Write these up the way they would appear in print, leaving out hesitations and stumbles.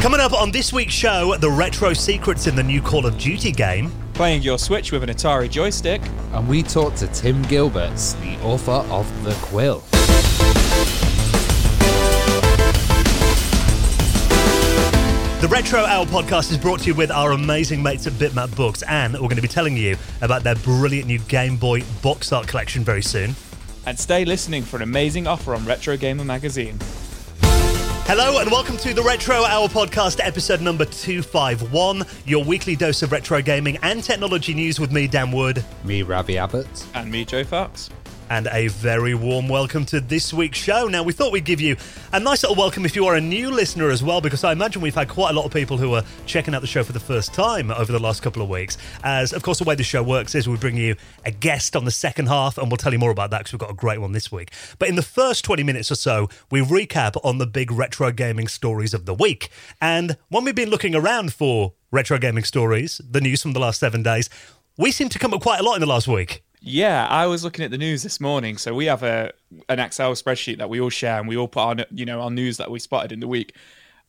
Coming up on this week's show, the retro secrets in the new Call of Duty game, playing your Switch with an Atari joystick, and we talked to Tim Gilberts, the author of The Quill. The Retro Hour podcast is brought to you with our amazing mates at Bitmap Books, and we're going to be telling you about their brilliant new Game Boy Box Art Collection very soon. And stay listening for an amazing offer on Retro Gamer magazine. Hello and welcome to the Retro Hour podcast, episode number 251, your weekly dose of retro gaming and technology news with me, Dan Wood. Me, Ravi Abbott. And me, Joe Fox. And a very warm welcome to this week's show. Now, we thought we'd give you a nice little welcome if you are a new listener as well, because I imagine we've had quite a lot of people who are checking out the show for the first time over the last couple of weeks. As, of course, the way the show works is we bring you a guest on the second half, and we'll tell you more about that because we've got a great one this week. But in the first 20 minutes or so, we recap on the big retro gaming stories of the week. And when we've been looking around for retro gaming stories, the news from the last 7 days, we seem to come up quite a lot in the last week. Yeah, I was looking at the news this morning. So we have an Excel spreadsheet that we all share, and we all put on, you know, our news that we spotted in the week.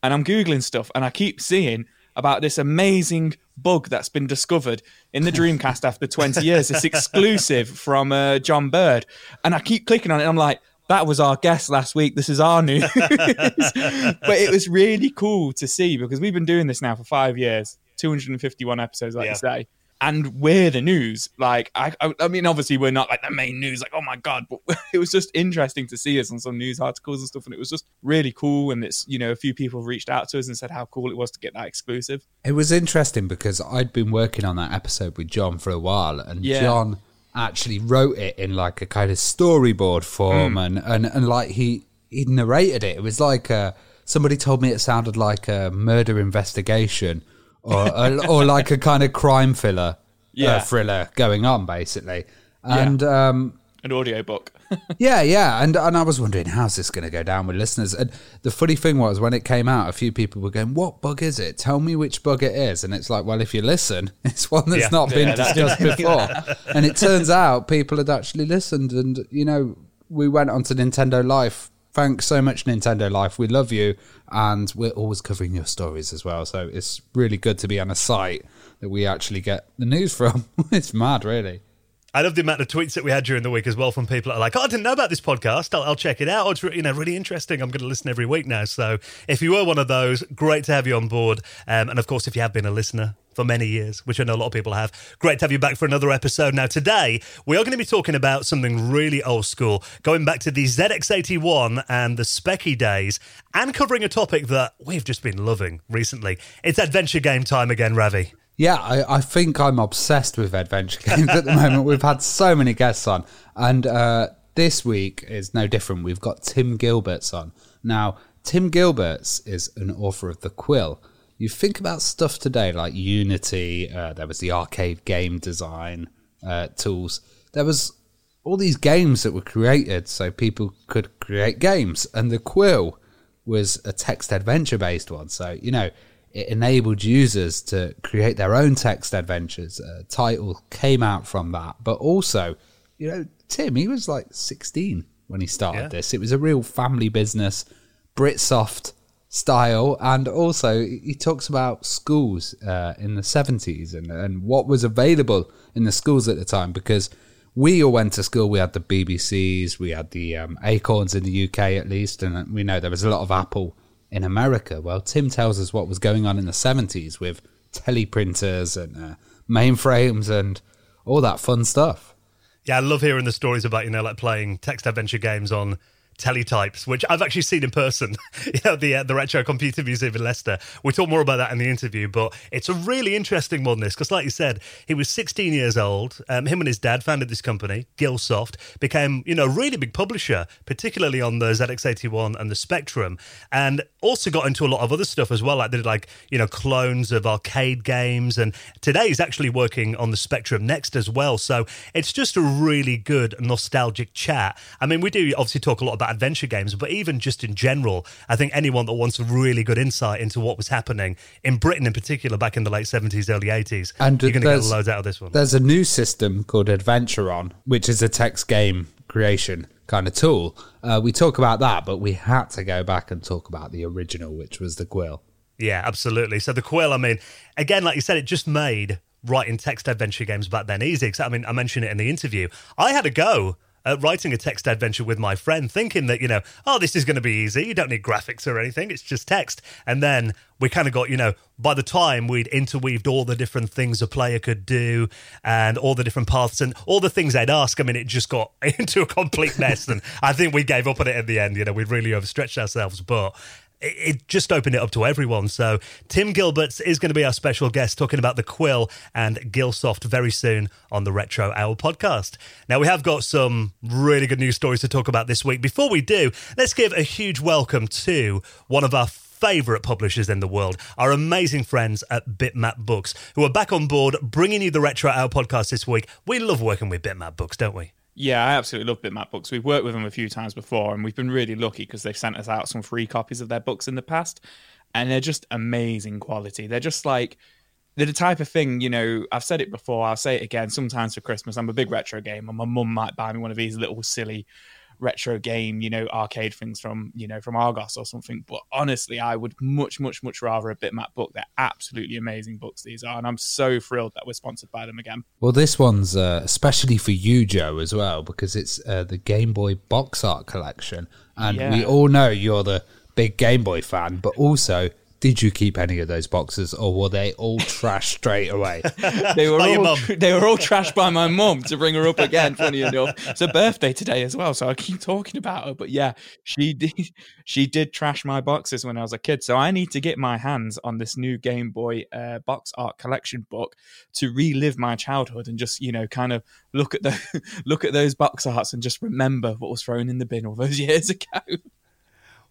And I'm Googling stuff, and I keep seeing about this amazing bug that's been discovered in the Dreamcast after 20 years. It's exclusive from John Bird. And I keep clicking on it, and I'm like, that was our guest last week. This is our news. But it was really cool to see, because we've been doing this now for 5 years, 251 episodes, like you say. And we're the news. Like, I mean, obviously, we're not like the main news, like, oh my God, but it was just interesting to see us on some news articles and stuff. And it was just really cool. And it's, you know, a few people reached out to us and said how cool it was to get that exclusive. It was interesting because I'd been working on that episode with John for a while, and John actually wrote it in like a kind of storyboard form and like he narrated it. It was like somebody told me it sounded like a murder investigation. or like a kind of crime thriller, thriller going on, basically. And an audiobook. And I was wondering, how's this going to go down with listeners? And the funny thing was, when it came out, a few people were going, what bug is it? Tell me which bug it is. And it's like, well, if you listen, it's one that's not been discussed before. And it turns out people had actually listened. And, you know, we went on to Nintendo Life. Thanks so much, Nintendo Life. We love you, and we're always covering your stories as well. So it's really good to be on a site that we actually get the news from. It's mad, really. I love the amount of tweets that we had during the week as well from people that are like, oh, I didn't know about this podcast. I'll check it out. Oh, it's really interesting. I'm going to listen every week now. So if you were one of those, great to have you on board. And of course, if you have been a listener for many years, which I know a lot of people have. Great to have you back for another episode. Now, today, we are going to be talking about something really old school, going back to the ZX81 and the Specky days, and covering a topic that we've just been loving recently. It's adventure game time again, Ravi. Yeah, I think I'm obsessed with adventure games at the moment. We've had so many guests on, and this week is no different. We've got Tim Gilberts on. Now, Tim Gilberts is an author of The Quill. You think about stuff today like Unity, there was the arcade game design tools. There was all these games that were created so people could create games. And The Quill was a text adventure-based one. So, you know, it enabled users to create their own text adventures. A title came out from that. But also, you know, Tim, he was like 16 when he started this. It was a real family business, Britsoft style, and also he talks about schools in the 70s and what was available in the schools at the time, because we all went to school. We had the BBCs, we had the Acorns in the UK at least, and we know there was a lot of Apple in America. Well, Tim tells us what was going on in the 70s with teleprinters and mainframes and all that fun stuff. Yeah, I love hearing the stories about, you know, like playing text adventure games on teletypes, which I've actually seen in person, you know, the Retro Computer Museum in Leicester. We'll talk more about that in the interview, but it's a really interesting one, this, because like you said, he was 16 years old. Him and his dad founded this company, Gilsoft, became, you know, a really big publisher, particularly on the ZX81 and the Spectrum, and also got into a lot of other stuff as well, like they did, like, you know, clones of arcade games, and today he's actually working on the Spectrum Next as well. So it's just a really good nostalgic chat. I mean, we do obviously talk a lot about adventure games, but even just in general, I think anyone that wants a really good insight into what was happening in Britain in particular back in the late 70s, early 80s, and you're going to get loads out of this one. There's a new system called Adventuron, which is a text game creation kind of tool. We talk about that, but we had to go back and talk about the original, which was The Quill. Yeah, absolutely. So The Quill, I mean, again, like you said, it just made writing text adventure games back then easy. I mean, I mentioned it in the interview. I had a go at writing a text adventure with my friend, thinking that, you know, oh, this is going to be easy. You don't need graphics or anything. It's just text. And then we kind of got, you know, by the time we'd interweaved all the different things a player could do and all the different paths and all the things they'd ask, I mean, it just got into a complete mess. And I think we gave up on it at the end. You know, we really overstretched ourselves, but it just opened it up to everyone. So Tim Gilberts is going to be our special guest talking about The Quill and Gilsoft very soon on the Retro Hour podcast. Now, we have got some really good news stories to talk about this week. Before we do, let's give a huge welcome to one of our favourite publishers in the world, our amazing friends at Bitmap Books, who are back on board bringing you the Retro Hour podcast this week. We love working with Bitmap Books, don't we? Yeah, I absolutely love Bitmap Books. We've worked with them a few times before, and we've been really lucky because they've sent us out some free copies of their books in the past, and they're just amazing quality. They're just like, they're the type of thing, you know, I've said it before, I'll say it again, sometimes for Christmas, I'm a big retro gamer, and my mum might buy me one of these little silly retro game, you know, arcade things from, you know, from Argos or something. But honestly, I would much, much, much rather a Bitmap book. They're absolutely amazing books, these are, and I'm so thrilled that we're sponsored by them again. Well, this one's especially for you, Joe, as well, because it's the Game Boy Box Art Collection, and we all know you're the big Game Boy fan, but also, did you keep any of those boxes, or were they all trash straight away? They were all trashed by my mum, to bring her up again, funny enough. It's her birthday today as well, so I keep talking about her. But yeah, she did trash my boxes when I was a kid. So I need to get my hands on this new Game Boy Box Art Collection book to relive my childhood and just, you know, kind of look at those box arts and just remember what was thrown in the bin all those years ago.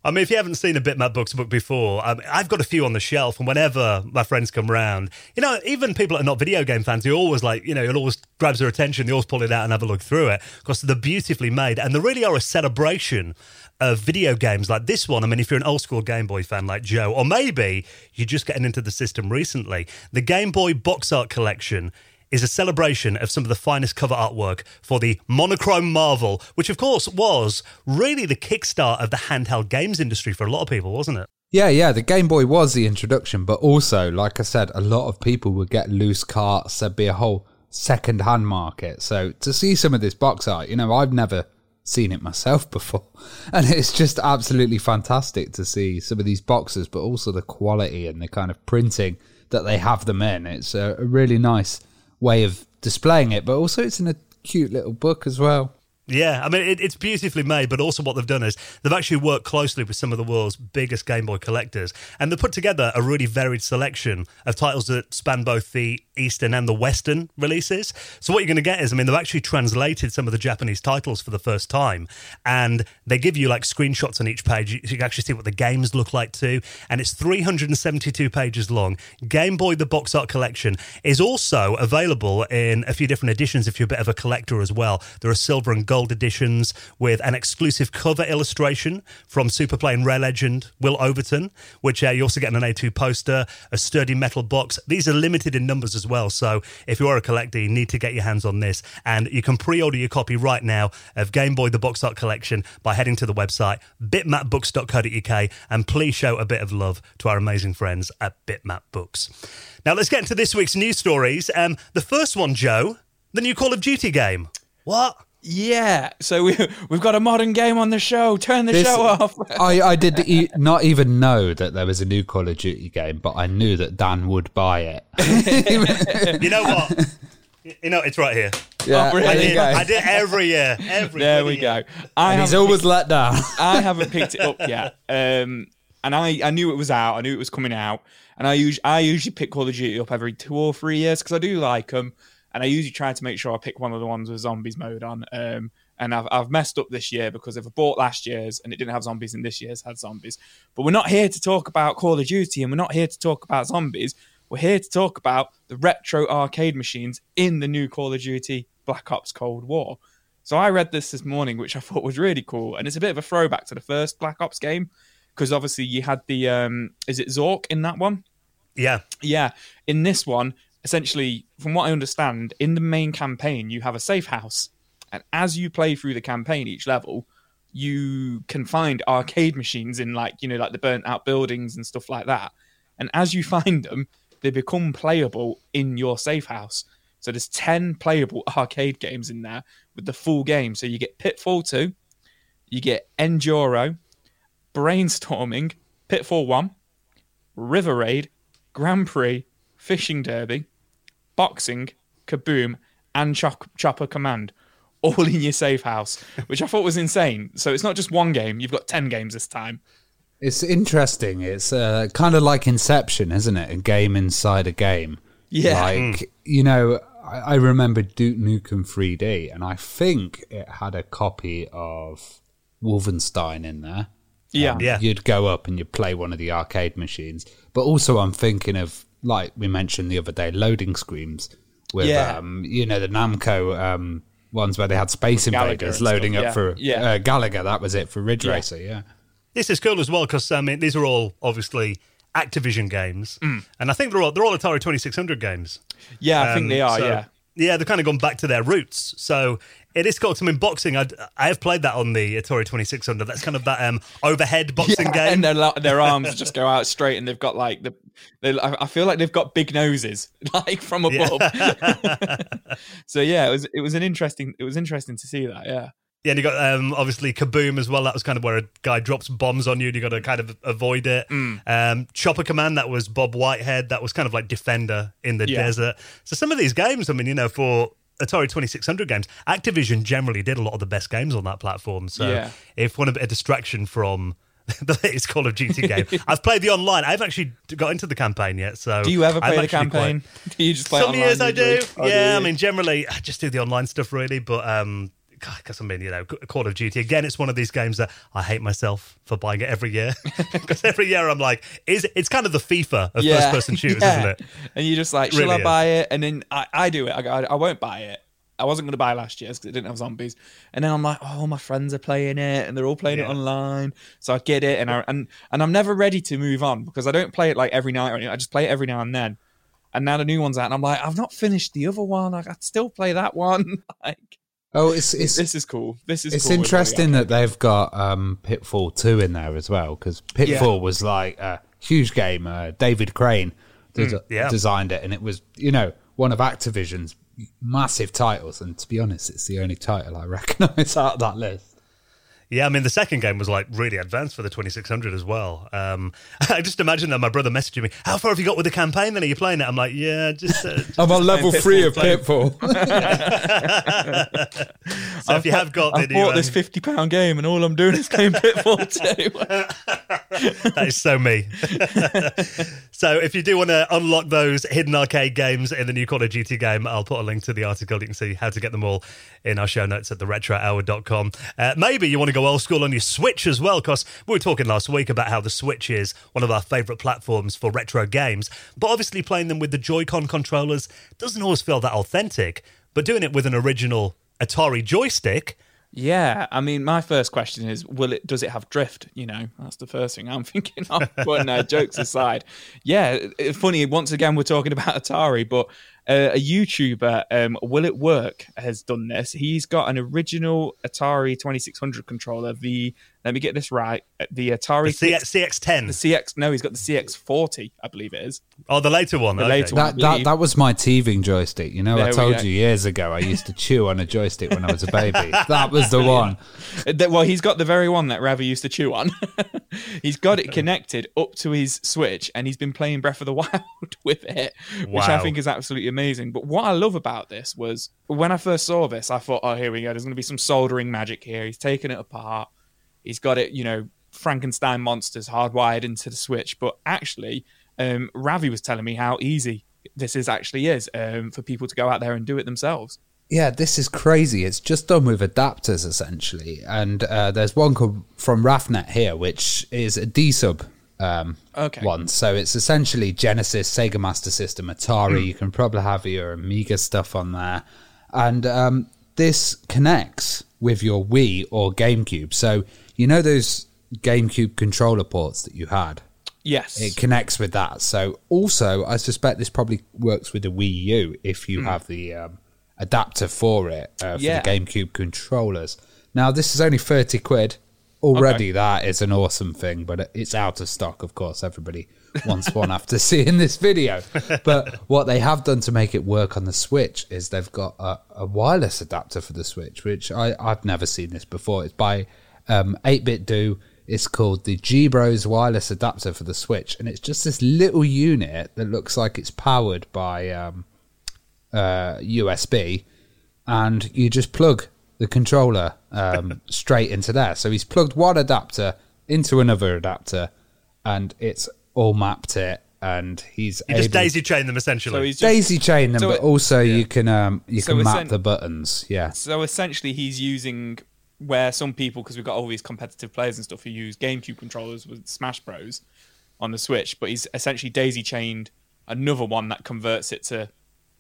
I mean, if you haven't seen a Bitmap Books book before, I've got a few on the shelf, and whenever my friends come round, you know, even people that are not video game fans, you always like, you know, it always grabs their attention, they always pull it out and have a look through it, because they're beautifully made, and they really are a celebration of video games like this one. I mean, if you're an old school Game Boy fan like Joe, or maybe you're just getting into the system recently, the Game Boy Box Art Collection is a celebration of some of the finest cover artwork for the monochrome marvel, which, of course, was really the kickstart of the handheld games industry for a lot of people, wasn't it? Yeah, the Game Boy was the introduction, but also, like I said, a lot of people would get loose carts, there'd be a whole second-hand market. So to see some of this box art, you know, I've never seen it myself before, and it's just absolutely fantastic to see some of these boxes, but also the quality and the kind of printing that they have them in. It's a really nice way of displaying it, but also it's in a cute little book as well. Yeah, I mean, it's beautifully made, but also what they've done is they've actually worked closely with some of the world's biggest Game Boy collectors, and they've put together a really varied selection of titles that span both the Eastern and the Western releases. So what you're going to get is, I mean, they've actually translated some of the Japanese titles for the first time, and they give you, like, screenshots on each page. You can actually see what the games look like too, and it's 372 pages long. Game Boy The Box Art Collection is also available in a few different editions if you're a bit of a collector as well. There are silver and gold editions with an exclusive cover illustration from Superplay and Rare legend Will Overton, which you also get an A2 poster, a sturdy metal box. These are limited in numbers as well, so if you are a collector, you need to get your hands on this. And you can pre-order your copy right now of Game Boy The Box Art Collection by heading to the website bitmapbooks.co.uk, and please show a bit of love to our amazing friends at Bitmap Books. Now let's get into this week's news stories. The first one, Joe, the new Call of Duty game. What? Yeah, so we've got a modern game on the show. Turn the show off. I did not even know that there was a new Call of Duty game, but I knew that Dan would buy it. You know what? You know, it's right here. Yeah, I did every year. There we go. And he's always let down. I haven't picked it up yet. And I knew it was out. I knew it was coming out. And I usually pick Call of Duty up every 2 or 3 years because I do like them. And I usually try to make sure I pick one of the ones with zombies mode on. And I've messed up this year because if I bought last year's and it didn't have zombies and this year's had zombies. But we're not here to talk about Call of Duty, and we're not here to talk about zombies. We're here to talk about the retro arcade machines in the new Call of Duty Black Ops Cold War. So I read this morning, which I thought was really cool. And it's a bit of a throwback to the first Black Ops game because obviously you had the, is it Zork in that one? Yeah. Yeah. In this one, essentially, from what I understand, in the main campaign, you have a safe house. And as you play through the campaign, each level, you can find arcade machines in, like, you know, like the burnt out buildings and stuff like that. And as you find them, they become playable in your safe house. So there's 10 playable arcade games in there with the full game. So you get Pitfall 2, you get Enduro, Brainstorming, Pitfall 1, River Raid, Grand Prix, Fishing Derby, Boxing, Kaboom, and Chopper Command, all in your safe house, which I thought was insane. So it's not just one game, you've got 10 games this time. It's interesting. It's kind of like Inception, isn't it? A game inside a game. Yeah. Like, you know, I remember Duke Nukem 3D, and I think it had a copy of Wolfenstein in there. Yeah. You'd go up and you'd play one of the arcade machines. But also I'm thinking of, like we mentioned the other day, loading screens with, you know, the Namco ones where they had Space Invaders loading up for Galaga. That was it for Ridge Racer, This is cool as well because, I mean, these are all obviously Activision games. Mm. And I think they're all Atari 2600 games. Yeah, I think they are, so, yeah. Yeah, they've kind of gone back to their roots. So it is called some boxing. I have played that on the Atari 2600. That's kind of that overhead boxing game. And their arms just go out straight, and they've got like I feel like they've got big noses, like from above. Yeah. So yeah, it was interesting to see that. Yeah. Yeah, and you got obviously Kaboom as well. That was kind of where a guy drops bombs on you and you got to kind of avoid it. Mm. Chopper Command, that was Bob Whitehead. That was kind of like Defender in the desert. So some of these games, I mean, you know, for Atari 2600 games, Activision generally did a lot of the best games on that platform. So if one of a distraction from the latest Call of Duty game. I've played the online. I haven't actually got into the campaign yet. So do you ever play the campaign? Do you just play online? Some years I do. Yeah, I mean, generally, I just do the online stuff really, but... because I mean, you know, Call of Duty, again, it's one of these games that I hate myself for buying it every year. Because every year I'm like, it's kind of the FIFA of first-person shooters, isn't it? And you're just like, should I buy it? And then I do it. I go, I won't buy it. I wasn't going to buy last year's because it didn't have zombies. And then I'm like, oh, my friends are playing it and they're all playing it online. So I get it. And, and I'm never ready to move on because I don't play it like every night or anything. I just play it every now and then. And now the new one's out and I'm like, I've not finished the other one. Like, I'd still play that one. Like... Oh, this is cool. It's cool interesting that they've got Pitfall 2 in there as well, because Pitfall was like a huge game. David Crane designed it, and it was, you know, one of Activision's massive titles. And to be honest, it's the only title I recognise out of that list. Yeah, I mean, the second game was, like, really advanced for the 2600 as well. I just imagine that my brother messaging me, how far have you got with the campaign then? Are you playing it? I'm like, yeah, just... I'm on level 3 of Pitfall. So if you have got... I bought this £50 game and all I'm doing is playing Pitfall 2. That is so me. So if you do want to unlock those hidden arcade games in the new Call of Duty game, I'll put a link to the article. You can see how to get them all in our show notes at theretrohour.com. Maybe you want to go old school on your Switch as well, because we were talking last week about how the Switch is one of our favourite platforms for retro games, but obviously playing them with the Joy-Con controllers doesn't always feel that authentic, but doing it with an original Atari joystick... Yeah, I mean, my first question is, does it have drift? You know, that's the first thing I'm thinking of, but no, jokes aside. Yeah, it's funny, once again, we're talking about Atari, but a YouTuber, Will It Work, has done this. He's got an original Atari 2600 controller, let me get this right, the Atari... The CX-10. No, he's got the CX-40, I believe it is. Oh, the later one. The later one. That was my teething joystick. You know, I told you years ago I used to chew on a joystick when I was a baby. That was the one. Well, he's got the very one that Ravi used to chew on. He's got it connected up to his Switch, and he's been playing Breath of the Wild with it, which I think is absolutely amazing. But what I love about this was when I first saw this, I thought, oh, here we go. There's going to be some soldering magic here. He's taking it apart. He's got it, you know, Frankenstein monsters hardwired into the Switch. But actually, Ravi was telling me how easy this is for people to go out there and do it themselves. Yeah, this is crazy. It's just done with adapters, essentially. And there's one called from Rafnet here, which is a D-Sub one. So it's essentially Genesis, Sega Master System, Atari. You can probably have your Amiga stuff on there. And this connects with your Wii or GameCube. So you know those GameCube controller ports that you had? Yes. It connects with that. So also, I suspect this probably works with the Wii U if you have the adapter for it, for the GameCube controllers. Now, this is only 30 quid. Already that is an awesome thing, but it's out of stock, of course. Everybody wants one after seeing this video. But what they have done to make it work on the Switch is they've got a wireless adapter for the Switch, which I've never seen this before. It's by 8-Bit Do. It's called the G-Bros wireless adapter for the Switch, and it's just this little unit that looks like it's powered by USB, and you just plug the controller straight into there. So he's plugged one adapter into another adapter, and it's all mapped it, and you just daisy chain them essentially. So daisy chain them, so you can map the buttons. Yeah. So essentially, he's using where some people, because we've got all these competitive players and stuff who use GameCube controllers with Smash Bros on the Switch, but he's essentially daisy chained another one that converts it to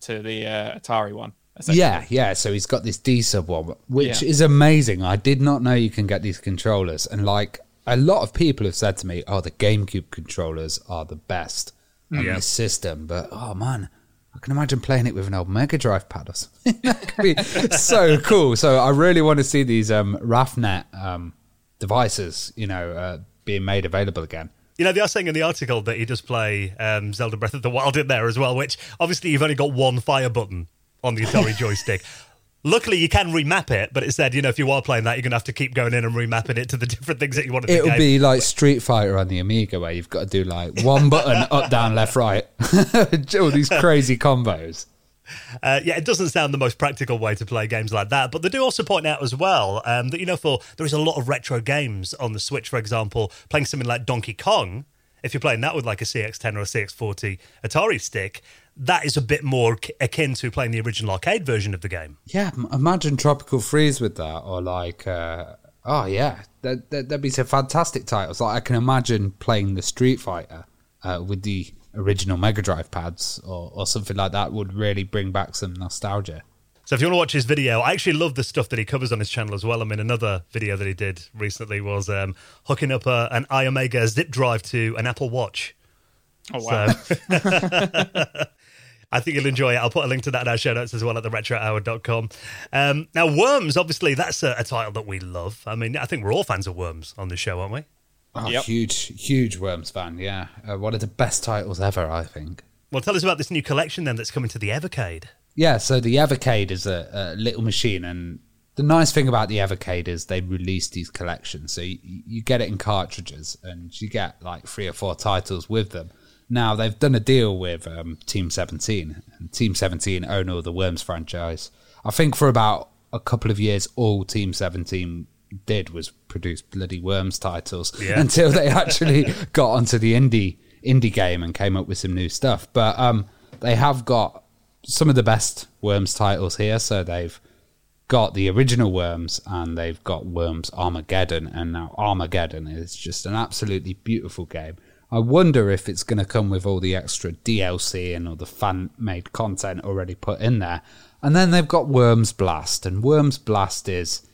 the Atari one. Yeah. So he's got this D-Sub one, which is amazing. I did not know you can get these controllers. And like a lot of people have said to me, oh, the GameCube controllers are the best on this system. But oh man, I can imagine playing it with an old Mega Drive pad or something. That could be so cool. So I really want to see these Rafnet devices, being made available again. You know, they are saying in the article that he does play Zelda Breath of the Wild in there as well, which obviously you've only got one fire button on the Atari joystick. Luckily, you can remap it, but it said, if you are playing that, you're going to have to keep going in and remapping it to the different things that you want to do. It'll be like Street Fighter on the Amiga, where you've got to do like one button, up, down, left, right. All these crazy combos. It doesn't sound the most practical way to play games like that, but they do also point out as well that, there is a lot of retro games on the Switch, for example, playing something like Donkey Kong. If you're playing that with like a CX-10 or a CX-40 Atari stick, that is a bit more akin to playing the original arcade version of the game. Yeah, imagine Tropical Freeze with that, or like, that'd be some fantastic titles. Like I can imagine playing the Street Fighter with the original Mega Drive pads or something like that would really bring back some nostalgia. So if you want to watch his video, I actually love the stuff that he covers on his channel as well. I mean, another video that he did recently was hooking up an iOmega zip drive to an Apple Watch. Oh, wow. So, I think you'll enjoy it. I'll put a link to that in our show notes as well at theretrohour.com. Now, Worms, obviously, that's a title that we love. I mean, I think we're all fans of Worms on this show, aren't we? Oh, yep. Huge Worms fan, yeah. One of the best titles ever, I think. Well, tell us about this new collection, then, that's coming to the Evercade. Yeah, so the Evercade is a little machine, and the nice thing about the Evercade is they release these collections. So you get it in cartridges, and you get, like, 3 or 4 titles with them. Now, they've done a deal with Team 17, and Team 17 own all the Worms franchise. I think for about a couple of years, all Team 17 did was produce bloody Worms titles until they actually got onto the indie game and came up with some new stuff. But they have got some of the best Worms titles here. So they've got the original Worms, and they've got Worms Armageddon, and now Armageddon is just an absolutely beautiful game. I wonder if it's going to come with all the extra DLC and all the fan-made content already put in there. And then they've got Worms Blast, and Worms Blast is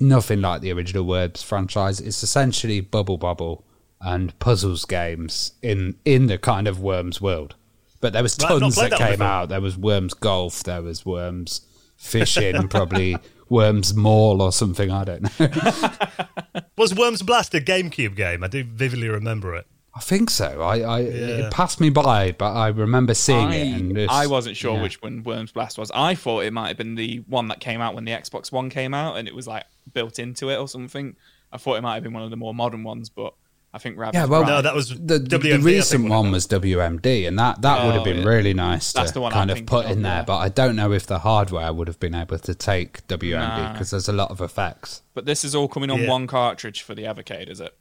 nothing like the original Worms franchise. It's essentially Bubble Bobble and puzzles games in the kind of Worms world. But there was tons that came out. There was Worms Golf, there was Worms Fishing, probably Worms Mall or something, I don't know. Was Worms Blast a GameCube game? I do vividly remember it. I think so. It passed me by, but I remember seeing it. And I wasn't sure which one Worms Blast was. I thought it might have been the one that came out when the Xbox One came out, and it was like built into it or something. I thought it might have been one of the more modern ones, but I think Rabbit's no, that was the recent one was WMD, and that would have been really nice to kind of put in there. But I don't know if the hardware would have been able to take WMD because there's a lot of effects. But this is all coming on one cartridge for the Evercade, is it?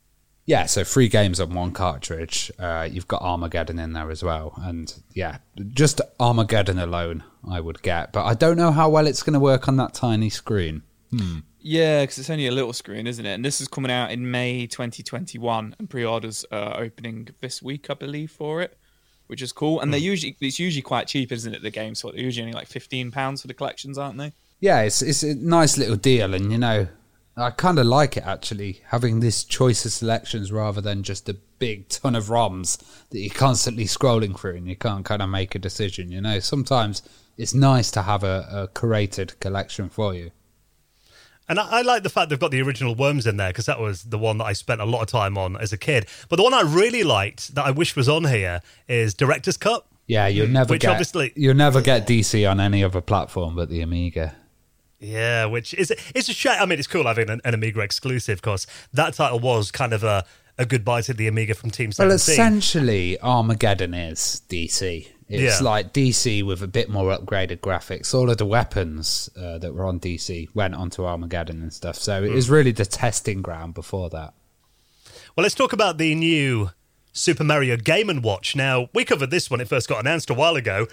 Yeah, so 3 games on one cartridge. You've got Armageddon in there as well. And yeah, just Armageddon alone I would get. But I don't know how well it's going to work on that tiny screen. Yeah, because it's only a little screen, isn't it? And this is coming out in May 2021, and pre-orders are opening this week, I believe, for it, which is cool. And it's usually quite cheap, isn't it, the game? So they're usually only like £15 for the collections, aren't they? Yeah, it's a nice little deal. And, I kind of like it, actually, having this choice of selections rather than just a big ton of ROMs that you're constantly scrolling through and you can't kind of make a decision, Sometimes it's nice to have a curated collection for you. And I like the fact they've got the original Worms in there, because that was the one that I spent a lot of time on as a kid. But the one I really liked that I wish was on here is Director's Cut. Yeah, you'll never get DC on any other platform but the Amiga. Yeah, which is it's a shame. I mean, it's cool having an Amiga exclusive, because that title was kind of a goodbye to the Amiga from Team 17. Well, essentially, Armageddon is DC. It's like DC with a bit more upgraded graphics. All of the weapons that were on DC went onto Armageddon and stuff. So it was really the testing ground before that. Well, let's talk about the new Super Mario Game and Watch. Now, we covered this when it first got announced a while ago.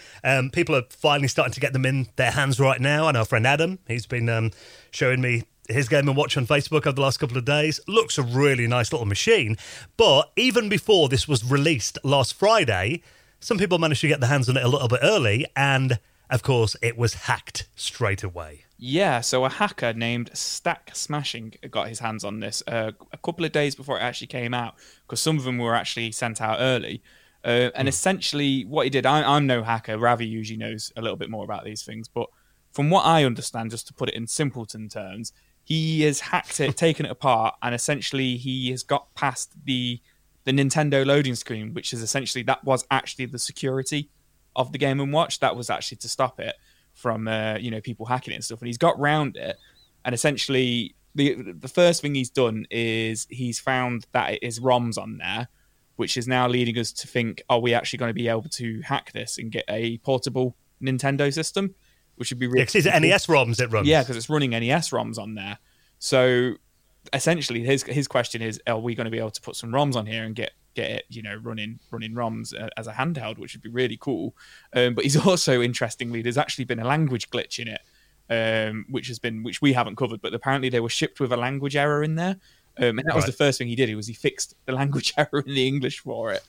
People are finally starting to get them in their hands right now. And our friend Adam, he's been showing me his Game and Watch on Facebook over the last couple of days. Looks a really nice little machine. But even before this was released last Friday, some people managed to get their hands on it a little bit early, and, of course, it was hacked straight away. Yeah, so a hacker named Stack Smashing got his hands on this a couple of days before it actually came out, because some of them were actually sent out early. And essentially what he did, I'm no hacker, Ravi usually knows a little bit more about these things, but from what I understand, just to put it in simpleton terms, he has hacked it, taken it apart, and essentially he has got past the Nintendo loading screen, which is essentially, that was actually the security of the Game & Watch. That was actually to stop it from, people hacking it and stuff. And he's got round it. And essentially, the first thing he's done is he's found that it is ROMs on there, which is now leading us to think, are we actually going to be able to hack this and get a portable Nintendo system? Which would be really cool. It's NES ROMs it runs. Yeah, because it's running NES ROMs on there. So essentially, his question is, are we going to be able to put some ROMs on here and get it, running ROMs as a handheld, which would be really cool. But he's also, interestingly, there's actually been a language glitch in it, which we haven't covered, but apparently they were shipped with a language error in there. And that was the first thing he did. He fixed the language error in the English for it.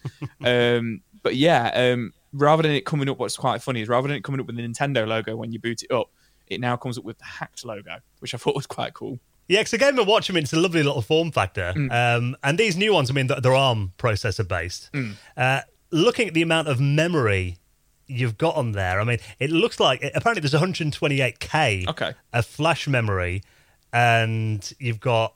Rather than it coming up, what's quite funny is rather than it coming up with the Nintendo logo when you boot it up, it now comes up with the hacked logo, which I thought was quite cool. Yeah, because the Game & Watch, it's a lovely little form factor. And these new ones, they're ARM processor-based. Looking at the amount of memory you've got on there, it looks like... Apparently there's 128K of flash memory, and you've got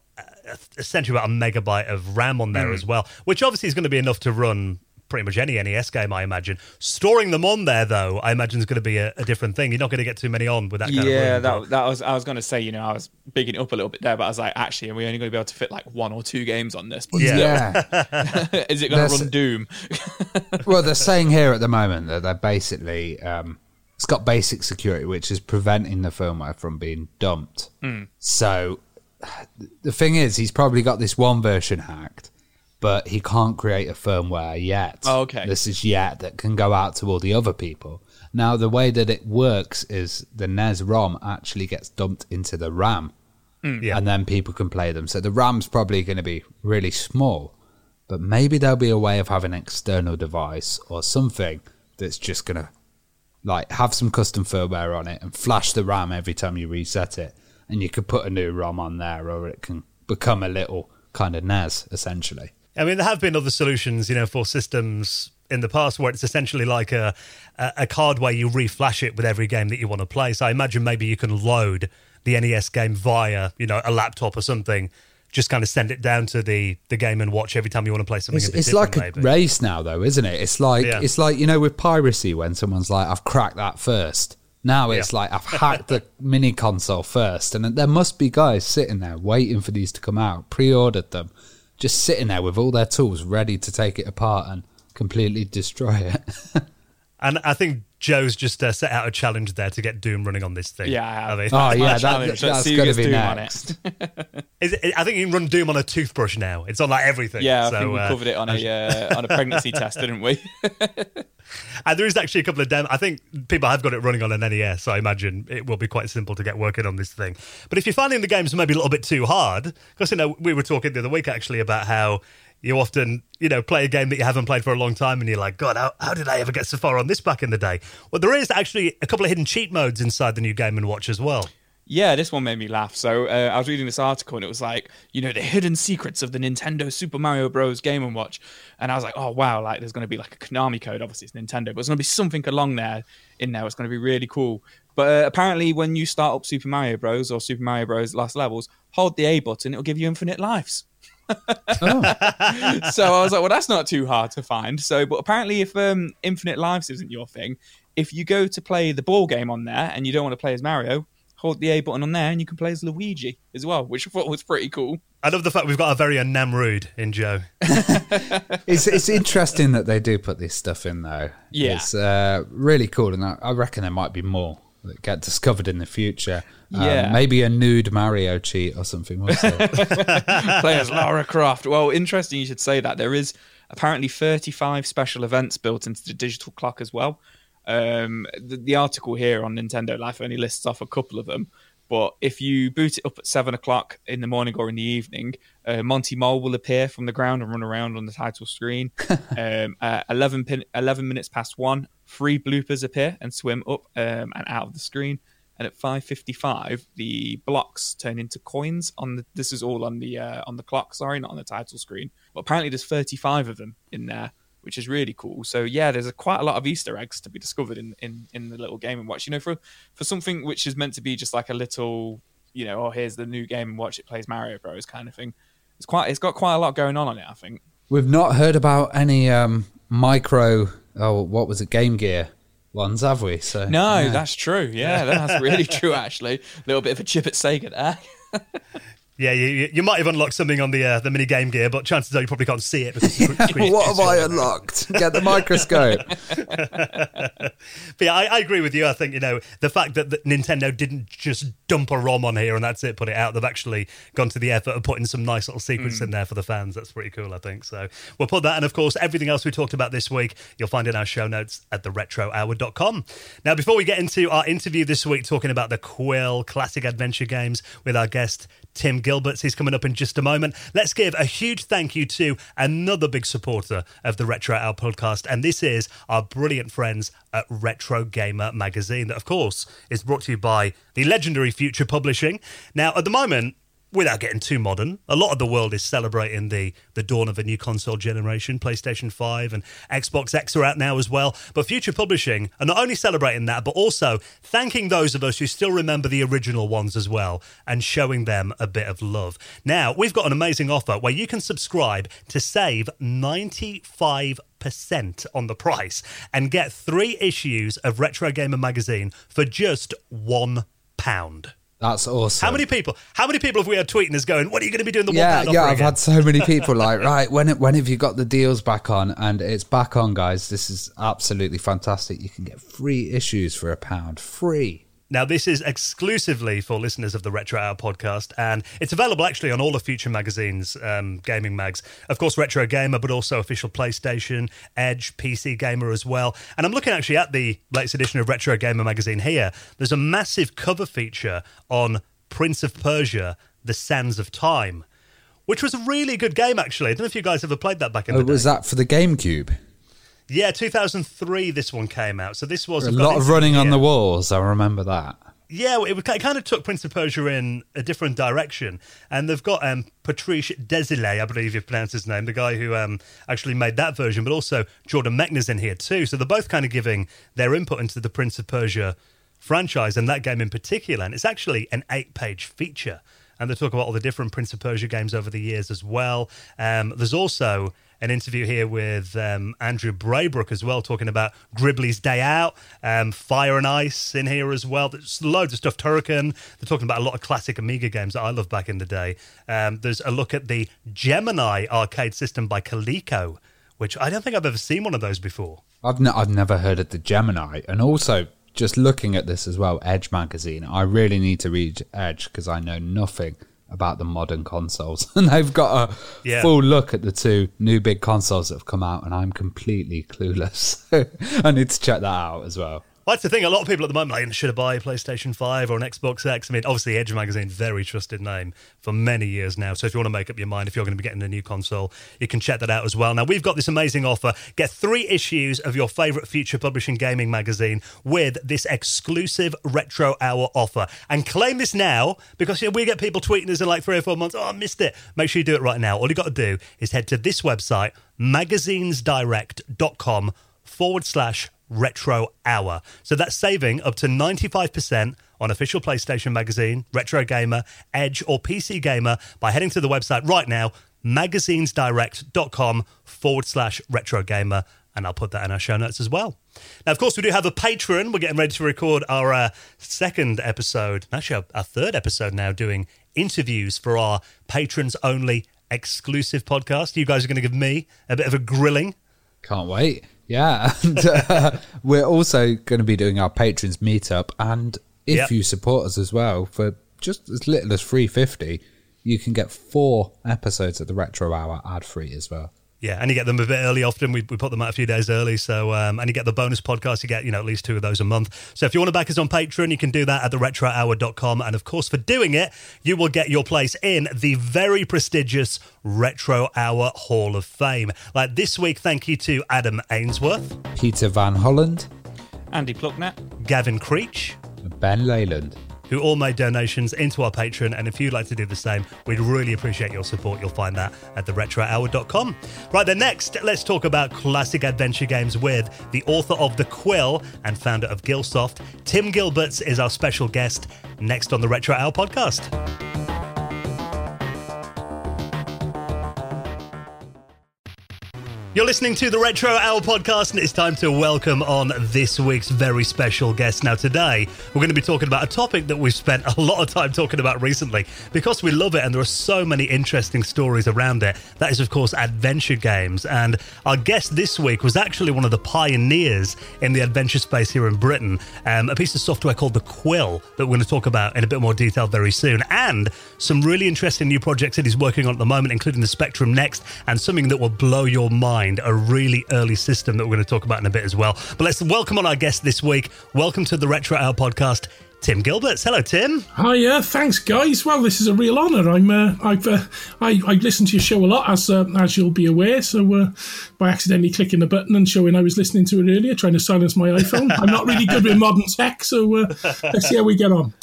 essentially about a megabyte of RAM on there as well, which obviously is going to be enough to run pretty much any NES game, I imagine. Storing them on there, though, I imagine is going to be a different thing. You're not going to get too many on with that kind of room. Yeah, I was going to say, I was bigging it up a little bit there, but I was like, actually, are we only going to be able to fit like one or two games on this? But is it going to run Doom? Well, they're saying here at the moment that they're basically, it's got basic security, which is preventing the firmware from being dumped. So the thing is, he's probably got this one version hacked, but he can't create a firmware yet. Oh, okay. This is yet that can go out to all the other people. Now, the way that it works is the NES ROM actually gets dumped into the RAM, and then people can play them. So the RAM's probably going to be really small, but maybe there'll be a way of having an external device or something that's just going to like have some custom firmware on it and flash the RAM every time you reset it, and you could put a new ROM on there, or it can become a little kind of NES, essentially. There have been other solutions, for systems in the past where it's essentially like a card where you reflash it with every game that you want to play. So I imagine maybe you can load the NES game via, a laptop or something, just kind of send it down to the Game and Watch every time you want to play something. It's like a race now, though, isn't it? It's like with piracy, when someone's like, I've cracked that first. Now it's like, I've hacked the mini console first. And there must be guys sitting there waiting for these to come out, pre-ordered them, just sitting there with all their tools ready to take it apart and completely destroy it. And I think Joe's just set out a challenge there to get Doom running on this thing. Yeah, I have. That's going to be Doom next. I think you can run Doom on a toothbrush now. It's on like everything. Yeah, I think we covered it on a pregnancy test, didn't we? And there is actually a couple of demos. I think people have got it running on an NES, so I imagine it will be quite simple to get working on this thing. But if you're finding the games maybe a little bit too hard, because we were talking the other week actually about how you often play a game that you haven't played for a long time and you're like, God, how did I ever get so far on this back in the day? Well, there is actually a couple of hidden cheat modes inside the new Game & Watch as well. Yeah, this one made me laugh. So I was reading this article and it was like, the hidden secrets of the Nintendo Super Mario Bros. Game & Watch. And I was like, oh, wow, like there's going to be like a Konami code. Obviously, it's Nintendo, but there's going to be something along there in there. It's going to be really cool. But apparently when you start up Super Mario Bros. Or Super Mario Bros. Last Levels, hold the A button, it'll give you infinite lives. So I was like, well, that's not too hard to find. So, but apparently if infinite lives isn't your thing, if you go to play the ball game on there and you don't want to play as Mario, hold the A button on there and you can play as Luigi as well, which I thought was pretty cool. I love the fact we've got a very Nemrude in Joe. It's interesting that they do put this stuff in, though. Yeah. It's really cool, and I reckon there might be more that get discovered in the future. Yeah. Maybe a nude Mario cheat or something. Play as Lara Croft. Well, interesting you should say that. There is apparently 35 special events built into the digital clock as well. The article here on Nintendo Life only lists off a couple of them. But if you boot it up at 7 o'clock in the morning or in the evening, Monty Mole will appear from the ground and run around on the title screen. 11 minutes past 1, 3 bloopers appear and swim up and out of the screen. And at 5:55, the blocks turn into coins. This is all on the clock, sorry, not on the title screen. But apparently there's 35 of them in there, which is really cool. So yeah, there's quite a lot of Easter eggs to be discovered in the little Game and Watch. You know, for something which is meant to be just like a little, you know, oh, here's the new Game and Watch, it plays Mario Bros. Kind of thing. It's got quite a lot going on it, I think. We've not heard about any Game Gear ones, have we? So no, yeah. That's true. Yeah, that's really true, actually. A little bit of a chip at Sega there. Yeah, you might have unlocked something on the mini Game Gear, but chances are you probably can't see it. What have I unlocked? Get the microscope. But yeah, I agree with you. I think, you know, the fact that Nintendo didn't just dump a ROM on here and that's it, put it out. They've actually gone to the effort of putting some nice little secrets in there for the fans. That's pretty cool, I think. So we'll put that, and of course, everything else we talked about this week, you'll find in our show notes at theretrohour.com. Now, before we get into our interview this week, talking about the Quill classic adventure games with our guest, Tim Gilberts. He's coming up in just a moment. Let's give a huge thank you to another big supporter of the Retro Hour podcast, and this is our brilliant friends at Retro Gamer magazine, that, of course, is brought to you by the legendary Future Publishing. Now, at the moment, without getting too modern, a lot of the world is celebrating the dawn of a new console generation. PlayStation 5 and Xbox X are out now as well. But Future Publishing are not only celebrating that, but also thanking those of us who still remember the original ones as well and showing them a bit of love. Now, we've got an amazing offer where you can subscribe to save 95% on the price and get 3 issues of Retro Gamer magazine for just £1. That's awesome. How many people have we had tweeting us going, what are you going to be doing the £1 offer again? I've had so many people like, right, when have you got the deals back on? And it's back on, guys. This is absolutely fantastic. You can get free issues for £1. Free. Now, this is exclusively for listeners of the Retro Hour podcast, and it's available actually on all the Future Magazine's gaming mags. Of course, Retro Gamer, but also Official PlayStation, Edge, PC Gamer as well. And I'm looking actually at the latest edition of Retro Gamer magazine here. There's a massive cover feature on Prince of Persia, The Sands of Time, which was a really good game, actually. I don't know if you guys ever played that back in the day. Was that for the GameCube? Yeah, 2003 this one came out. So this was... A lot of running on the walls, I remember that. Yeah, it kind of took Prince of Persia in a different direction. And they've got Patrice Désilets, I believe you pronounce his name, the guy who actually made that version, but also Jordan Mechner's in here too. So they're both kind of giving their input into the Prince of Persia franchise and that game in particular. And it's actually an 8-page feature. And they talk about all the different Prince of Persia games over the years as well. There's also... an interview here with Andrew Braybrook as well, talking about Grizzly's Day Out, Fire and Ice in here as well. There's loads of stuff. Turrican. They're talking about a lot of classic Amiga games that I loved back in the day. There's a look at the Gemini arcade system by Coleco, which I don't think I've ever seen one of those before. I've never heard of the Gemini. And also, just looking at this as well, Edge magazine. I really need to read Edge because I know nothing about the modern consoles, and they've got a full look at the 2 new big consoles that have come out, and I'm completely clueless. I need to check that out as well. That's the thing, a lot of people at the moment, like, should I buy a PlayStation 5 or an Xbox X? I mean, obviously Edge magazine, very trusted name for many years now, so if you want to make up your mind if you're going to be getting a new console, you can check that out as well. Now, we've got this amazing offer. Get 3 issues of your favourite Future Publishing gaming magazine with this exclusive Retro Hour offer. And claim this now, because, you know, we get people tweeting us in like 3 or 4 months, oh, I missed it. Make sure you do it right now. All you've got to do is head to this website, magazinesdirect.com/Retro Retro Hour. So that's saving up to 95% on official PlayStation magazine, Retro Gamer, Edge or PC Gamer by heading to the website right now, magazinesdirect.com/Retro Gamer, and I'll put that in our show notes as well. Now, of course, we do have a Patreon. We're getting ready to record our second episode, actually our third episode now, doing interviews for our patrons-only exclusive podcast. You guys are going to give me a bit of a grilling. Can't wait. Yeah. And, we're also going to be doing our patrons meetup. And if you support us as well, for just as little as $3.50, you can get 4 episodes of the Retro Hour ad-free as well. Yeah, and you get them a bit early often. We put them out a few days early. So, and you get the bonus podcast. You get, at least 2 of those a month. So if you want to back us on Patreon, you can do that at theretrohour.com. And of course, for doing it, you will get your place in the very prestigious Retro Hour Hall of Fame. Like this week, thank you to Adam Ainsworth, Peter Van Holland, Andy Plucknett, Gavin Creech, and Ben Leyland, who all made donations into our Patreon. And if you'd like to do the same, we'd really appreciate your support. You'll find that at theretrohour.com. Right, then next, let's talk about classic adventure games with the author of The Quill and founder of Gilsoft. Tim Gilberts is our special guest next on the Retro Hour podcast. You're listening to the Retro Hour podcast, and it's time to welcome on this week's very special guest. Now, today, we're going to be talking about a topic that we've spent a lot of time talking about recently because we love it, and there are so many interesting stories around it. That is, of course, adventure games. And our guest this week was actually one of the pioneers in the adventure space here in Britain, a piece of software called The Quill that we're going to talk about in a bit more detail very soon, and some really interesting new projects that he's working on at the moment, including the Spectrum Next, and something that will blow your mind, a really early system that we're going to talk about in a bit as well. But let's welcome on our guest this week. Welcome to the Retro Hour podcast, Tim Gilberts. Hello, Tim. Hi, yeah. Thanks, guys. Well, this is a real honour. I listen to your show a lot, as you'll be aware. So by accidentally clicking the button and showing I was listening to it earlier, trying to silence my iPhone. I'm not really good with modern tech, so let's see how we get on.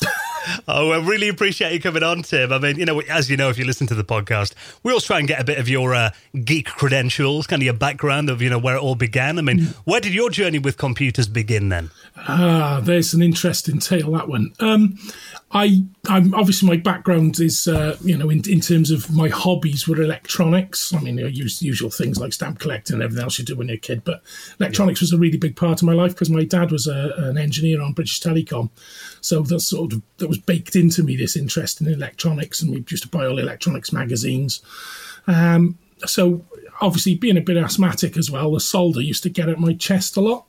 Oh, I really appreciate you coming on, Tim. I mean, as you know, if you listen to the podcast, we always try and get a bit of your geek credentials, kind of your background of, where it all began. I mean, where did your journey with computers begin then? Ah, there's an interesting tale, that one. I'm obviously, my background is, in terms of my hobbies were electronics. I mean, usual things like stamp collecting and everything else you do when you're a kid. But electronics was a really big part of my life because my dad was an engineer on British Telecom. So that was baked into me, this interest in electronics. And we used to buy all electronics magazines. So obviously, being a bit asthmatic as well, the solder used to get at my chest a lot.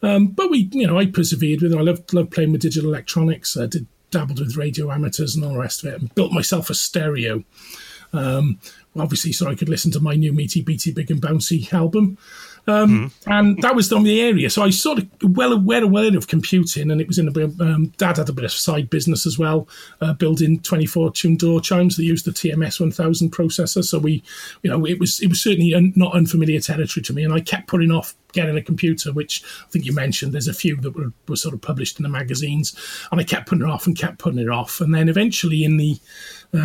But I persevered with it. I loved playing with digital electronics. I dabbled with radio amateurs and all the rest of it, and built myself a stereo, obviously, so I could listen to my new Meaty Beaty Big and Bouncy album. And that was on the area. So I sort of well aware of computing, and it was in Dad had a bit of side business as well, building 24-tune door chimes that used the TMS 1000 processor. So we, it was certainly not unfamiliar territory to me, and I kept putting off getting a computer, which I think you mentioned. There's a few that were sort of published in the magazines, and I kept putting it off and kept putting it off, and then eventually in the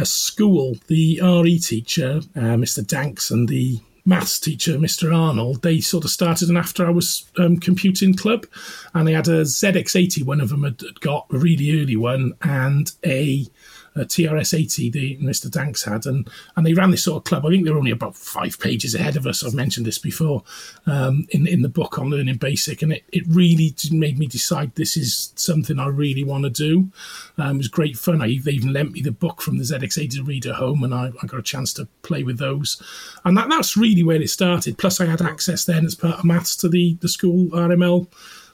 school, the RE teacher, Mr. Danks, and the maths teacher, Mr. Arnold, they sort of started an after-hours computing club, and they had a ZX80, one of them had got, a really early one, and a TRS-80 that Mr. Danks had, and they ran this sort of club. I think they were only about 5 pages ahead of us. I've mentioned this before in the book on Learning Basic, and it really made me decide this is something I really want to do. It was great fun. They even lent me the book from the ZX80 reader home, and I got a chance to play with those. And that's really where it started. Plus, I had access then as part of maths to the school RML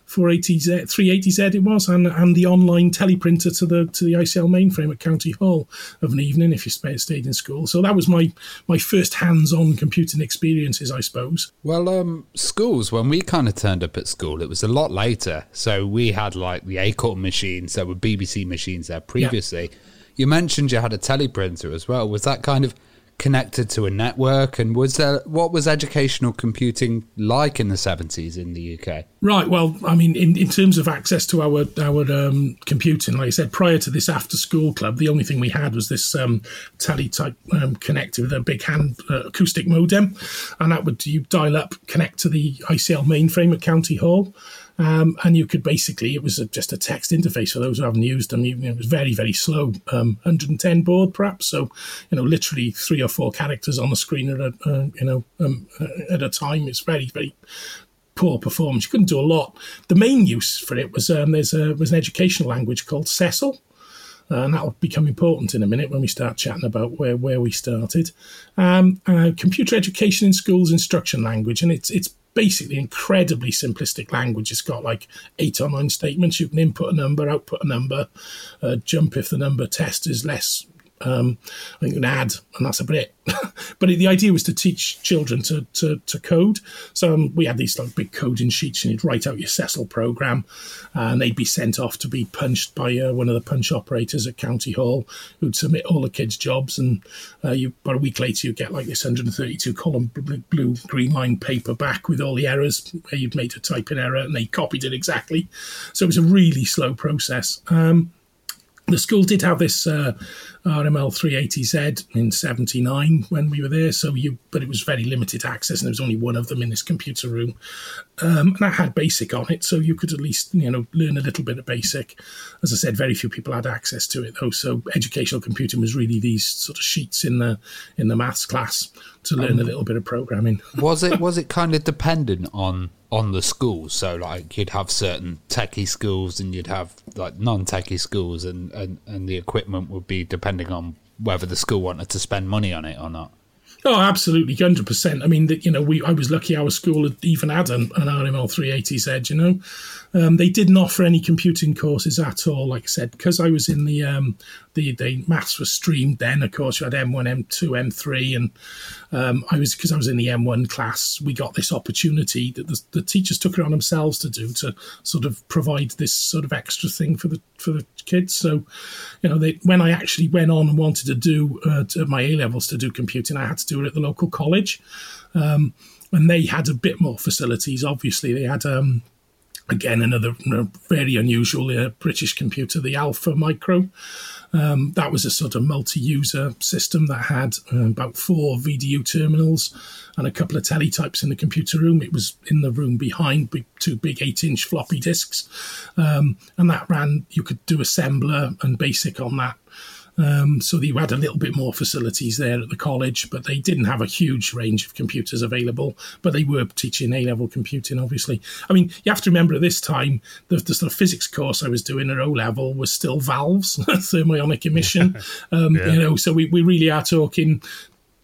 480z, 380z it was, and the online teleprinter to the ICL mainframe at County Hall of an evening if you stayed in school. So that was my first hands-on computing experiences, I suppose. Well, schools, when we kind of turned up at school, it was a lot later. So we had like the Acorn machines, there were BBC machines there previously. Yeah. You mentioned you had a teleprinter as well. Was that kind of connected to a network? And was there, what was educational computing like in the 70s in the UK? Right, well, I mean, in terms of access to our computing, like I said, prior to this after-school club, the only thing we had was this tele-type connector with a big hand acoustic modem, and that would, you dial up, connect to the ICL mainframe at County Hall. And you could basically, it was just a text interface for those who haven't used them. It was very, very slow, 110 baud perhaps. So, you know, literally 3 or 4 characters on the screen at a time. It's very, very poor performance. You couldn't do a lot. The main use for it was an educational language called Cecil. And that will become important in a minute when we start chatting about where we started. Computer education in schools, instruction language. And it's basically incredibly simplistic language. It's got like 8 or 9 statements. You can input a number, output a number, jump if the number test is less. I think you can add, and that's about it. But the idea was to teach children to code. So we had these like big coding sheets, and you'd write out your Cecil program, and they'd be sent off to be punched by one of the punch operators at County Hall, who'd submit all the kids' jobs, and about a week later you'd get like this 132-column blue-green line paper back with all the errors where you'd made a typing error, and they copied it exactly. So it was a really slow process. The school did have this RML 480z in 79 when we were there, but it was very limited access, and there was only one of them in this computer room. And that had BASIC on it, so you could at least, learn a little bit of BASIC. As I said, very few people had access to it, though, so educational computing was really these sort of sheets in the maths class to learn a little bit of programming. Was it kind of dependent on the schools? So like you'd have certain techie schools and you'd have like non-techie schools, and the equipment would be depending on whether the school wanted to spend money on it or not. Oh, absolutely, 100%. I mean, I was lucky our school had even had an RML 380Z, They didn't offer any computing courses at all, like I said, because I was in the maths was streamed then. Of course, you had M1, M2, M3, and I was in the M1 class, we got this opportunity that the teachers took it on themselves to sort of provide this sort of extra thing for the kids. So, when I actually went on and wanted to do my A-levels to do computing, I had to do it at the local college, and they had a bit more facilities. Obviously, they had again another very unusual British computer, the Alpha Micro. That was a sort of multi-user system that had about 4 VDU terminals and a couple of teletypes in the computer room. It was in the room behind 2 big 8-inch floppy disks, and that ran. You could do assembler and BASIC on that. So you had a little bit more facilities there at the college, but they didn't have a huge range of computers available, but they were teaching A-level computing, obviously. I mean, you have to remember at this time, the sort of physics course I was doing at O-level was still valves, thermionic emission. Yeah. So we really are talking...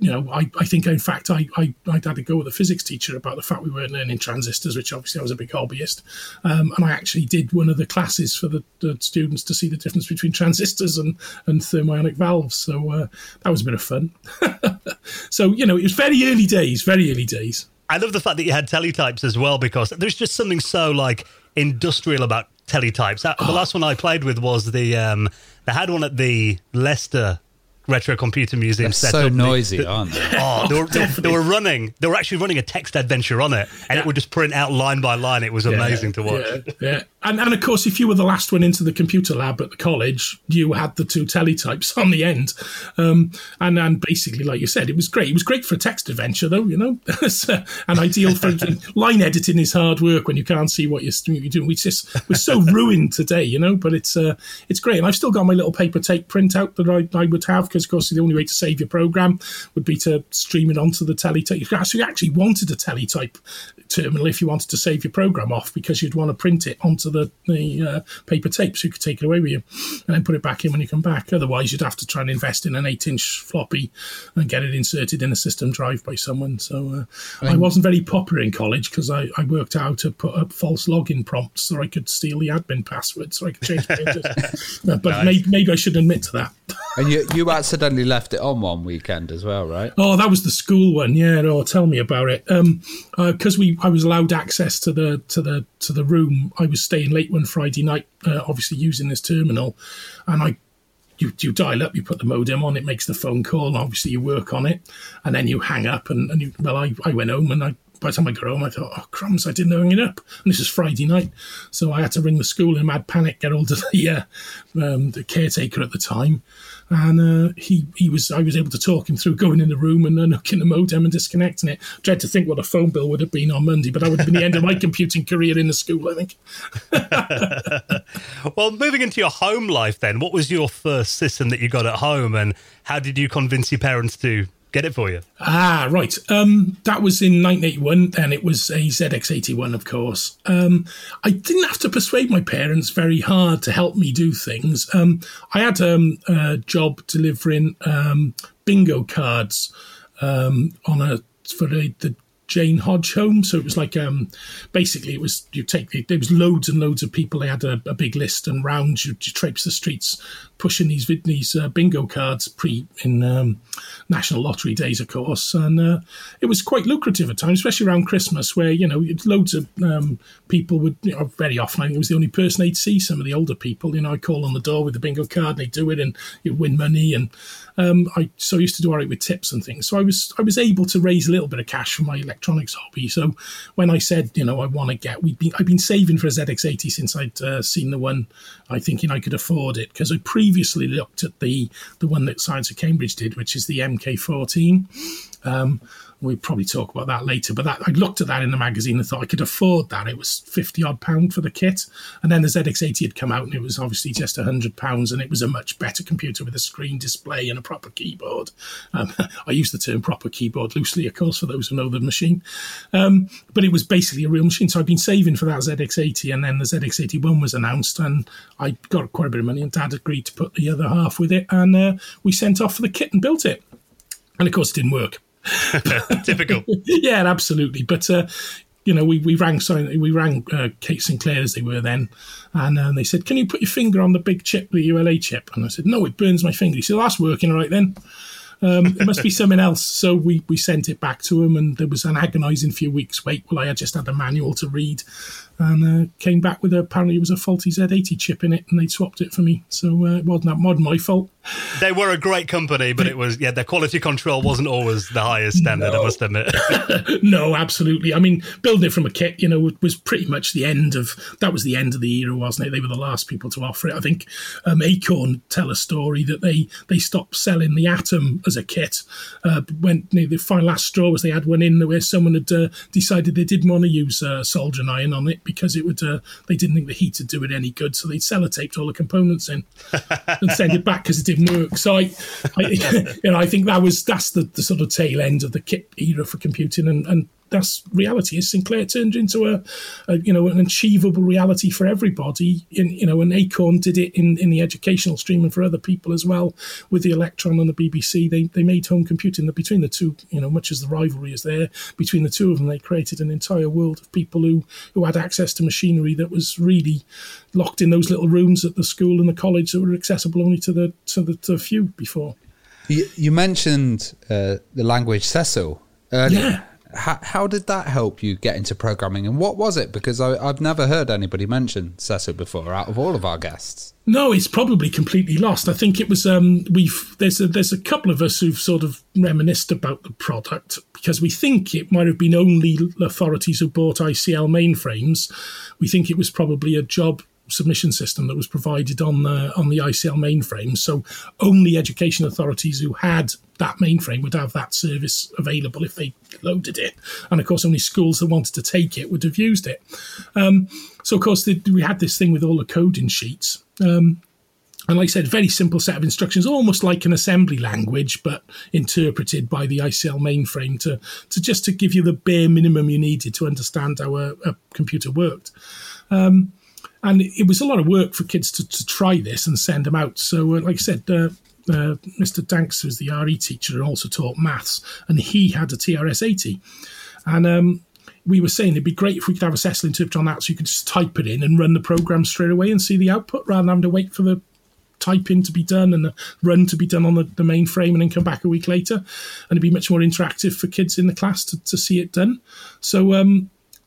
I think, in fact, I'd had to go with a physics teacher about the fact we weren't learning transistors, which obviously I was a big hobbyist. And I actually did one of the classes for the students to see the difference between transistors and thermionic valves. So that was a bit of fun. So, it was very early days, very early days. I love the fact that you had teletypes as well, because there's just something so, industrial about teletypes. The last one I played with was they had one at the Leicester Retro Computer Museum. They're set so up. Noisy, aren't they? Oh, they were actually running a text adventure on it, and it would just print out line by line. It was amazing to watch. Yeah. And of course, if you were the last one into the computer lab at the college, you had the 2 teletypes on the end. And basically, like you said, it was great. It was great for a text adventure, though, and ideal for line editing is hard work when you can't see what you're doing. We're so ruined today, but it's great. And I've still got my little paper tape printout that I would have, because, of course, the only way to save your program would be to stream it onto the teletype. So you actually wanted a teletype terminal if you wanted to save your program off, because you'd want to print it onto the paper tape so you could take it away with you and then put it back in when you come back. Otherwise, you'd have to try and invest in an 8-inch floppy and get it inserted in a system drive by someone. So I wasn't very popular in college, because I worked out how to put up false login prompts so I could steal the admin password so I could change pages. But nice. Maybe I should admit to that. And you accidentally left it on one weekend as well, right? Oh, that was the school one. Yeah, no, tell me about it. Because I was allowed access to the room. I was staying late one Friday night, obviously using this terminal, and I you dial up, you put the modem on, it makes the phone call, and obviously you work on it, and then you hang up, and you, well, I went home, and by the time I got home, I thought, oh, crumbs, I didn't hang it up. And this is Friday night, so I had to ring the school in a mad panic, get hold of the caretaker at the time, and I was able to talk him through going in the room and hooking the modem and disconnecting it. I dread to think what a phone bill would have been on Monday, but that would have been the end of my computing career in the school, I think. Well, moving into your home life then, what was your first system that you got at home, and how did you convince your parents to get it for you? Right. That was in 1981, and it was a ZX81, of course. I didn't have to persuade my parents very hard to help me do things. I had a job delivering bingo cards for the Jane Hodge home. So it was like, basically it was, there was loads and loads of people. They had a big list, and rounds you traipse the streets pushing these bingo cards in National Lottery days, of course. And it was quite lucrative at times, especially around Christmas, where, loads of people would, very often, I think it was the only person they'd see, some of the older people, I'd call on the door with the bingo card and they'd do it and you'd win money. And I used to do all right with tips and things. So I was able to raise a little bit of cash for my electronics hobby. So when I said, I want to get, I've been saving for a ZX80 since I'd seen the one, I thinking I could afford it, because I previously looked at the one that Science of Cambridge did, which is the MK14. We'll probably talk about that later, but I looked at that in the magazine and thought I could afford that. It was £50 for the kit. And then the ZX80 had come out, and it was obviously just £100, and it was a much better computer with a screen display and a proper keyboard. I use the term proper keyboard loosely, of course, for those who know the machine. But it was basically a real machine. So I'd been saving for that ZX80, and then the ZX81 was announced, and I got quite a bit of money, and Dad agreed to put the other half with it. And we sent off for the kit and built it. And of course, it didn't work. Typical. Yeah, absolutely. But we rang Kate Sinclair, as they were then, and they said, "Can you put your finger on the big chip, the ULA chip?" And I said, "No, it burns my finger." He said, "That's working all right then. It must be something else." So we sent it back to him, and there was an agonising few weeks wait. Well, I had just had a manual to read, and came back with apparently it was a faulty Z80 chip in it, and they swapped it for me. So it wasn't my fault. They were a great company, but it was their quality control wasn't always the highest standard. No. I must admit. No, absolutely. I mean, building it from a kit, was pretty much the end of the era, wasn't it? They were the last people to offer it. I think Acorn tell a story that they stopped selling the Atom as a kit. The final last straw was they had one in where someone had decided they didn't want to use soldering iron on it because it would they didn't think the heat would do it any good, so they sellotaped all the components in and send it back because it didn't work. So I think that's the sort of tail end of the kit era for computing, and that's reality. Is Sinclair turned into an achievable reality for everybody. And Acorn did it in the educational stream and for other people as well with the Electron and the BBC. They made home computing. Between the two, much as the rivalry is there, between the two of them, they created an entire world of people who had access to machinery that was really locked in those little rooms at the school and the college that were accessible only to the few before. You mentioned the language Cecil earlier. Yeah. How did that help you get into programming, and what was it? Because I've never heard anybody mention Cecil before out of all of our guests. No, it's probably completely lost. I think it was there's a couple of us who've sort of reminisced about the product because we think it might have been only authorities who bought ICL mainframes. We think it was probably a job submission system that was provided on the ICL mainframe. So only education authorities who had that mainframe would have that service available if they loaded it. And of course, only schools that wanted to take it would have used it. So of course, we had this thing with all the coding sheets. And like I said, very simple set of instructions, almost like an assembly language, but interpreted by the ICL mainframe to give you the bare minimum you needed to understand how a computer worked. And it was a lot of work for kids to try this and send them out. So like I said, Mr. Danks was the RE teacher and also taught maths, and he had a TRS-80. And we were saying it'd be great if we could have a Cecil interpreter on that so you could just type it in and run the program straight away and see the output rather than having to wait for the type-in to be done and the run to be done on the mainframe and then come back a week later. And it'd be much more interactive for kids in the class to see it done. So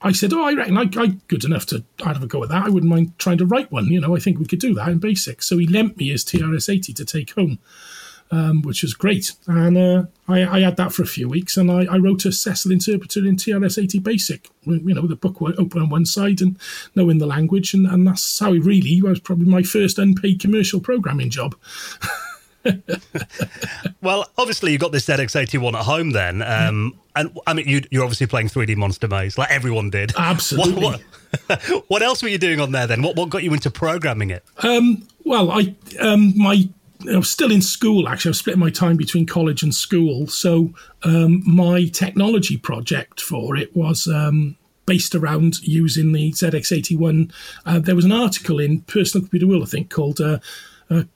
I said, oh, I reckon I'm good enough to I'd have a go at that. I wouldn't mind trying to write one. You know, I think we could do that in BASIC. So he lent me his TRS-80 to take home, which was great. And I had that for a few weeks, and I wrote a Cecil interpreter in TRS-80 BASIC. You know, the book were open on one side and knowing the language, and that's how it really was probably my first unpaid commercial programming job. Well, obviously you've got this ZX81 at home then, and I mean you're obviously playing 3D Monster Maze like everyone did. Absolutely. What else were you doing on there then? What got you into programming it? Well, I was still in school, actually. I was splitting my time between college and school, so my technology project for it was based around using the ZX81. There was an article in Personal Computer World, I think, called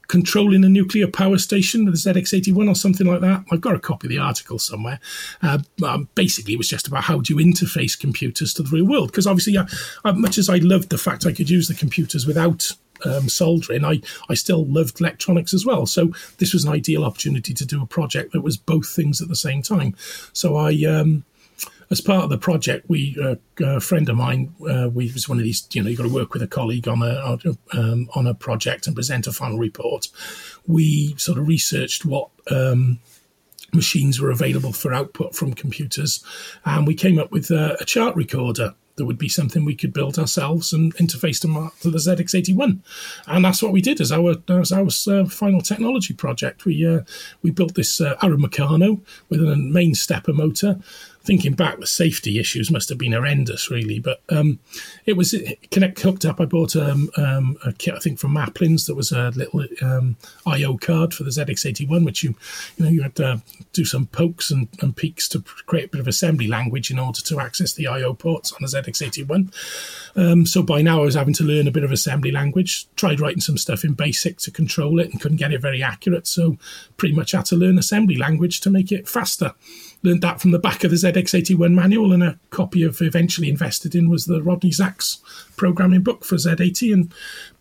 controlling a nuclear power station with the ZX81 or something like that. I've got a copy of the article somewhere. Basically, it was just about how do you interface computers to the real world. Because obviously, much as I loved the fact I could use the computers without soldering, I still loved electronics as well. So this was an ideal opportunity to do a project that was both things at the same time. So as part of the project, a friend of mine, we was one of these, you know, you've got to work with a colleague on a project and present a final report. We sort of researched what machines were available for output from computers, and we came up with a chart recorder that would be something we could build ourselves and interface to the ZX81. And that's what we did as our final technology project. We built this Arab Meccano with a main stepper motor. Thinking back, the safety issues must have been horrendous, really. But it was hooked up. I bought a kit, I think, from Maplin's that was a little I/O card for the ZX81, which you had to do some pokes and peaks to create a bit of assembly language in order to access the I/O ports on the ZX81. So by now I was having to learn a bit of assembly language. Tried writing some stuff in BASIC to control it and couldn't get it very accurate. So pretty much had to learn assembly language to make it faster. Learned that from the back of the ZX81 manual, and a copy of eventually invested in was the Rodney Zaks programming book for Z80, and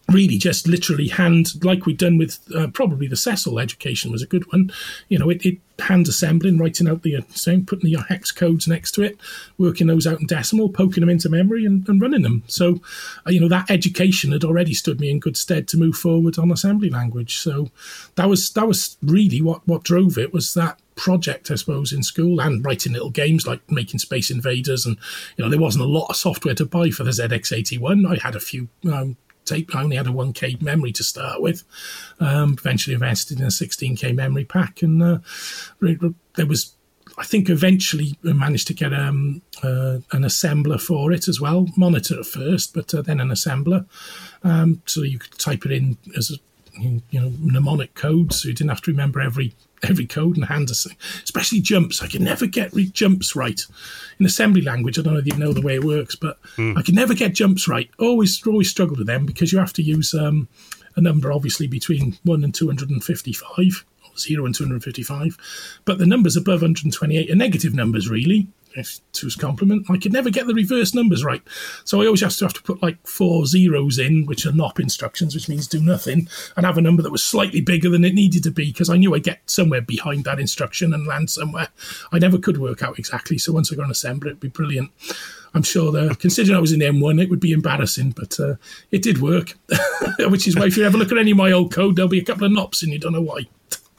really just literally hand, like we'd done with probably the Cecil education was a good one. You know, it hand assembling, writing out the same, putting your hex codes next to it, working those out in decimal, poking them into memory and running them. So, you know, that education had already stood me in good stead to move forward on assembly language. So that was really what drove it, was that project, I suppose, in school, and writing little games like making Space Invaders. And you know, there wasn't a lot of software to buy for the ZX81. I had a few I only had a 1K memory to start with. Eventually invested in a 16K memory pack, and there was, I think, eventually managed to get an assembler for it as well. Monitor at first, but then an assembler, so you could type it in as mnemonic code, so you didn't have to remember every code and hand, especially jumps. I could never get jumps right. In assembly language, I don't know if you know the way it works, but I could never get jumps right. Always struggled with them, because you have to use a number, obviously, between 1 and 255, or 0 and 255. But the numbers above 128 are negative numbers, really. Two's complement. I could never get the reverse numbers right. So I always have to put like 4 zeros in, which are NOP instructions, which means do nothing, and have a number that was slightly bigger than it needed to be, because I knew I'd get somewhere behind that instruction and land somewhere. I never could work out exactly. So once I got an assembler, it'd be brilliant. I'm sure considering I was in M1, it would be embarrassing, but it did work, which is why if you ever look at any of my old code, there'll be a couple of NOPs and you don't know why.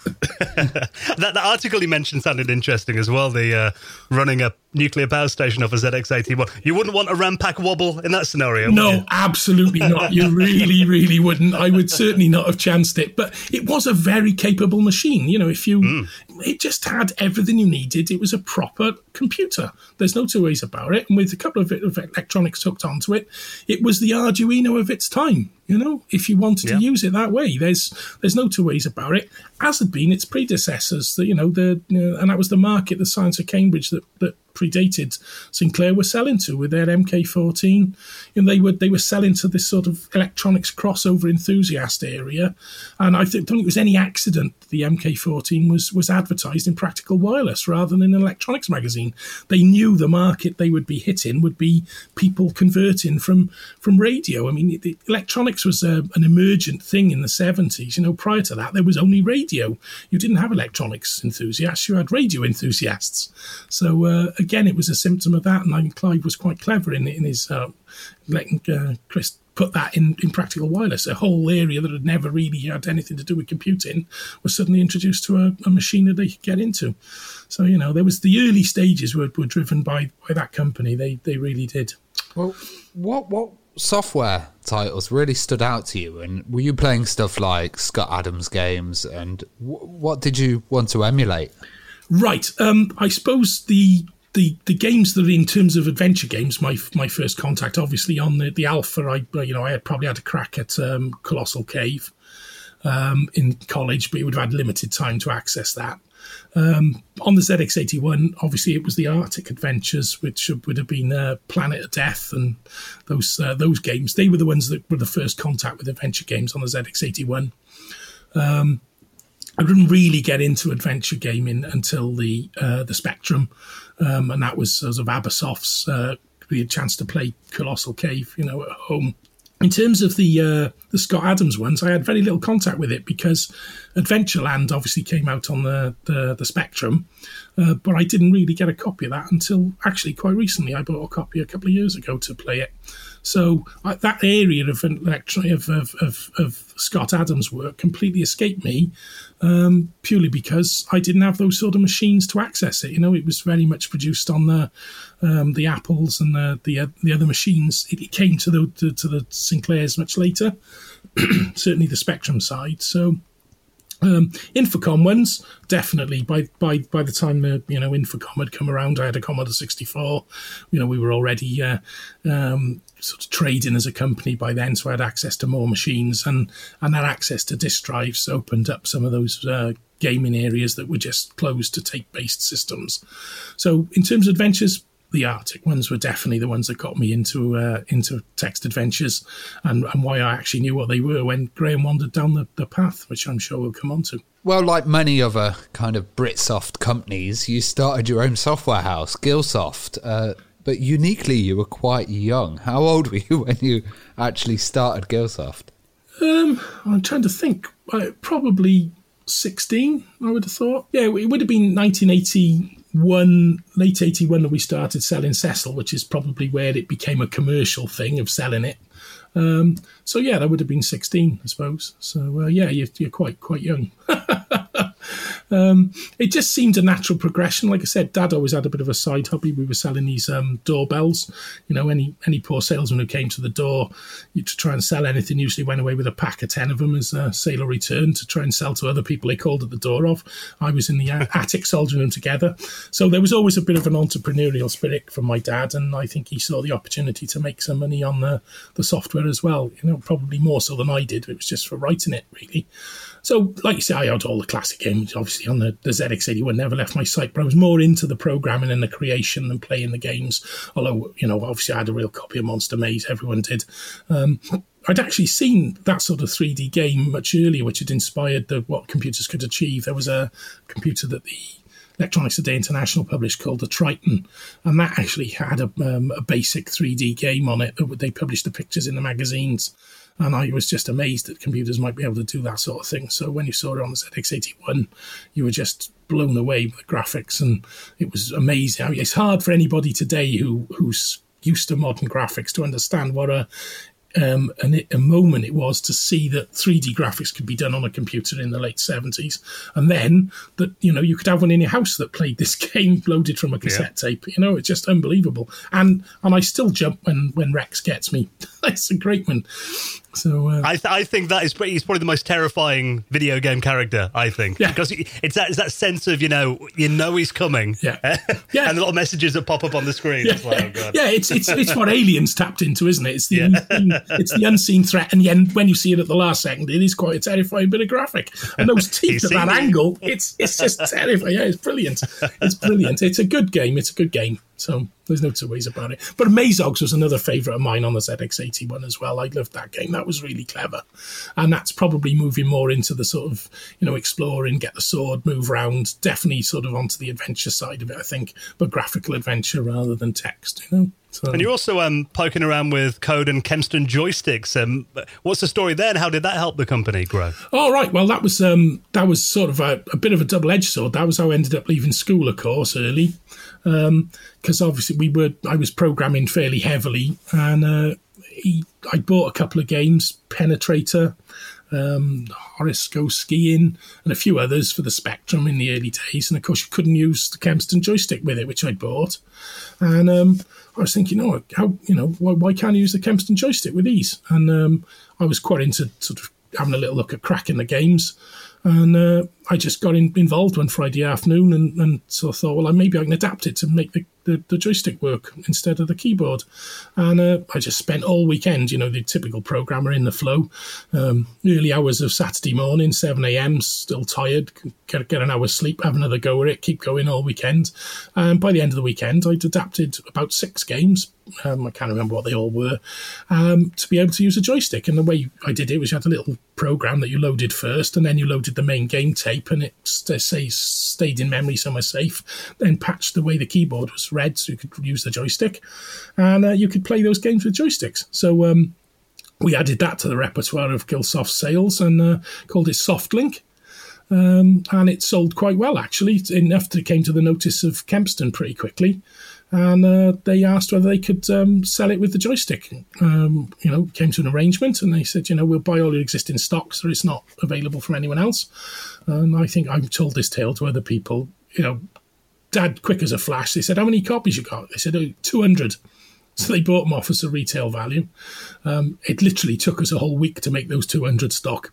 That article you mentioned sounded interesting as well, the running a nuclear power station off a ZX81. You wouldn't want a Rampack wobble in that scenario, no, would you? Absolutely not. You really wouldn't. I would certainly not have chanced it, but it was a very capable machine. You know, if you it just had everything you needed. It was a proper computer, there's no two ways about it, and with a couple of electronics hooked onto it, it was the Arduino of its time. You know, if you wanted to use it that way, there's no two ways about it, as had been its predecessors. That, you know, and that was the market, the Science of Cambridge, that predated Sinclair were selling to with their MK14. And they were selling to this sort of electronics crossover enthusiast area. And I don't think it was any accident the MK14 was advertised in Practical Wireless rather than in an electronics magazine. They knew the market they would be hitting would be people converting from radio. I mean, electronics was an emergent thing in the 70s. You know, prior to that, there was only radio. You didn't have electronics enthusiasts. You had radio enthusiasts. So again, it was a symptom of that. And I think Clive was quite clever in his letting Chris put that in Practical Wireless. A whole area that had never really had anything to do with computing was suddenly introduced to a machine that they could get into. So, you know, there was the early stages were driven by that company. They really did. Well, what software titles really stood out to you, and were you playing stuff like Scott Adams games, and what did you want to emulate? Right, I suppose the games that, in terms of adventure games, my first contact, obviously on the Alpha, I had probably had a crack at Colossal Cave in college, but it would have had limited time to access that. On the ZX81, obviously it was the Arctic Adventures, which would have been Planet of Death and those games. They were the ones that were the first contact with adventure games on the ZX81. I didn't really get into adventure gaming until the Spectrum, and that was sort of Abasoft's the chance to play Colossal Cave, you know, at home. In terms of the Scott Adams ones, I had very little contact with it because Adventureland obviously came out on the Spectrum, but I didn't really get a copy of that until actually quite recently. I bought a copy a couple of years ago to play it. So that area of Scott Adams' work completely escaped me, purely because I didn't have those sort of machines to access it. You know, it was very much produced on the Apples and the other machines. It came to the Sinclairs much later, certainly the Spectrum side. So Infocom ones, definitely by the time Infocom had come around, I had a Commodore 64. You know, we were already sort of trading as a company by then, so I had access to more machines, and that access to disk drives opened up some of those gaming areas that were just closed to tape-based systems. So in terms of adventures, the Arctic ones were definitely the ones that got me into text adventures, and why I actually knew what they were when Graham wandered down the path, which I'm sure we'll come on to. Well, like many other kind of Britsoft companies, you started your own software house, Gilsoft, but uniquely you were quite young. How old were you when you actually started Gilsoft? I'm trying to think. Probably 16, I would have thought. Yeah, it would have been 1981, late 81 that we started selling Cecil, which is probably where it became a commercial thing of selling it. So yeah, that would have been 16, I suppose. So yeah, you're quite young. It just seemed a natural progression. Like I said, Dad always had a bit of a side hobby. We were selling these doorbells. You know, any poor salesman who came to the door to try and sell anything usually went away with a pack of 10 of them as a sale or return to try and sell to other people they called at the door of. I was in the attic soldering them together. So there was always a bit of an entrepreneurial spirit from my dad, and I think he saw the opportunity to make some money on the software as well. You know, probably more so than I did. It was just for writing it, really. So, like you say, I had all the classic games, obviously, on the ZX81, never left my sight, but I was more into the programming and the creation than playing the games, although, you know, obviously I had a real copy of Monster Maze, everyone did. I'd actually seen that sort of 3D game much earlier, which had inspired what computers could achieve. There was a computer that the Electronics Today International published called the Triton, and that actually had a basic 3D game on it. They published the pictures in the magazines. And I was just amazed that computers might be able to do that sort of thing. So when you saw it on the ZX81, you were just blown away with the graphics, and it was amazing. I mean, it's hard for anybody today who's used to modern graphics to understand what a moment it was to see that 3D graphics could be done on a computer in the late 70s, and then that, you know, you could have one in your house that played this game loaded from a cassette tape. You know, it's just unbelievable. And I still jump when Rex gets me. It's a great one. So I think that he's probably the most terrifying video game character, I think, because it's that sense of you know he's coming, and a lot of messages that pop up on the screen. Yeah, like, oh, God. It's what Aliens tapped into, isn't it? It's the it's the unseen threat, and when you see it at the last second, it is quite a terrifying bit of graphic. And those teeth at that angle, it's just terrifying. Yeah, it's brilliant. It's a good game. So There's no two ways about it. But Mazogs was another favourite of mine on the ZX81 as well. I loved that game. That was really clever. And that's probably moving more into the sort of, you know, exploring, get the sword, move around, definitely sort of onto the adventure side of it, I think, but graphical adventure rather than text, you know. So. And you're also poking around with Code and Kempston joysticks. What's the story there, and how did that help the company grow? Oh, right. Well, that was sort of a bit of a double-edged sword. That was how I ended up leaving school, of course, early, because obviously I was programming fairly heavily, and I bought a couple of games, Penetrator, Horoscope Skiing, and a few others for the Spectrum in the early days. And of course, you couldn't use the Kempston joystick with it, which I bought. And I was thinking, oh, why can't I use the Kempston joystick with these? And I was quite into sort of having a little look at cracking the games. And I just got involved one Friday afternoon and sort of thought, well, maybe I can adapt it to make the joystick work instead of the keyboard. And I just spent all weekend, you know, the typical programmer in the flow, early hours of Saturday morning, 7 a.m, still tired, get an hour's sleep, have another go at it, keep going all weekend. And by the end of the weekend, I'd adapted about 6 games. I can't remember what they all were, to be able to use a joystick. And the way I did it was you had a little program that you loaded first, and then you loaded the main game tape, and it stayed in memory somewhere safe, then patched the way the keyboard was read so you could use the joystick, and you could play those games with joysticks. So we added that to the repertoire of Gilsoft sales and called it Softlink. And it sold quite well, actually, enough that it came to the notice of Kempston pretty quickly. And they asked whether they could sell it with the joystick. You know, came to an arrangement, and they said, you know, we'll buy all your existing stock, so it's not available from anyone else. And I think I've told this tale to other people. You know, Dad, quick as a flash, they said, how many copies you got? They said, 200. So they bought them off us at retail value. It literally took us a whole week to make those 200 stock.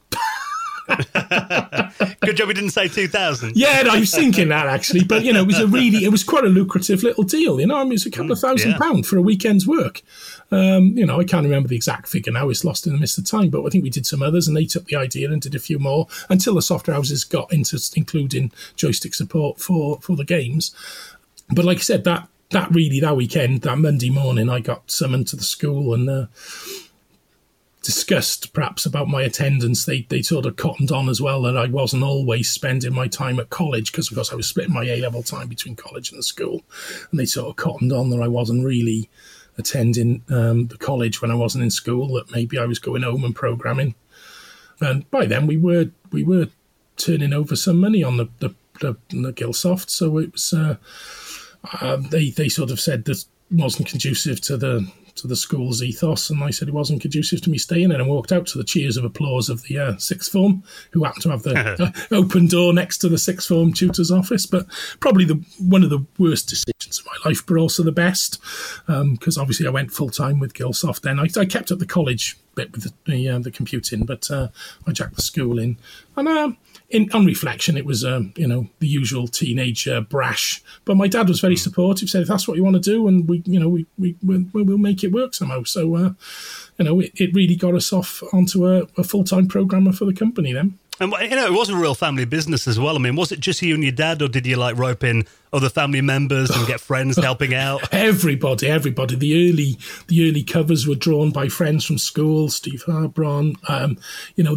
Good job we didn't say 2,000. Yeah, no, I was thinking that actually, but you know, it was quite a lucrative little deal. You know, I mean, it's a couple of £1,000 for a weekend's work. You know, I can't remember the exact figure now; it's lost in the mist of time. But I think we did some others, and they took the idea and did a few more until the software houses got into including joystick support for the games. But like I said, that really that weekend, that Monday morning, I got summoned to the school and. Discussed perhaps about my attendance, they sort of cottoned on as well that I wasn't always spending my time at college because of course I was splitting my A-level time between college and the school, and they sort of cottoned on that I wasn't really attending the college when I wasn't in school, that maybe I was going home and programming. And by then we were turning over some money on the Gilsoft, so it was they sort of said this wasn't conducive to the school's ethos, and I said it wasn't conducive to me staying in, and walked out to the cheers of applause of the sixth form, who happened to have the open door next to the sixth form tutor's office. But probably one of the worst decisions of my life, but also the best, because obviously I went full-time with Gilsoft then. I kept up the college bit with the computing, but I jacked the school in. And on reflection, it was, you know, the usual teenager brash. But my dad was very supportive, said, if that's what you want to do, and we'll make it work somehow. So, you know, it really got us off onto a full-time programmer for the company then. And, you know, it was a real family business as well. I mean, was it just you and your dad, or did you, like, rope in other family members and get friends helping out? Everybody. The early covers were drawn by friends from school, Steve Harbron. You know,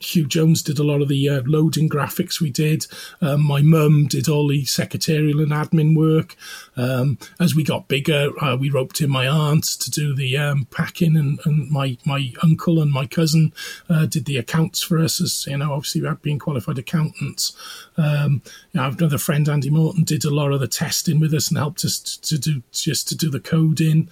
Hugh Jones did a lot of the loading graphics we did. My mum did all the secretarial and admin work. As we got bigger, we roped in my aunt to do the packing, and my uncle and my cousin did the accounts for us, as, you know, obviously we being qualified accountants. You know, I have another friend, Andy Morton, did a lot of the testing with us and helped us to do the coding.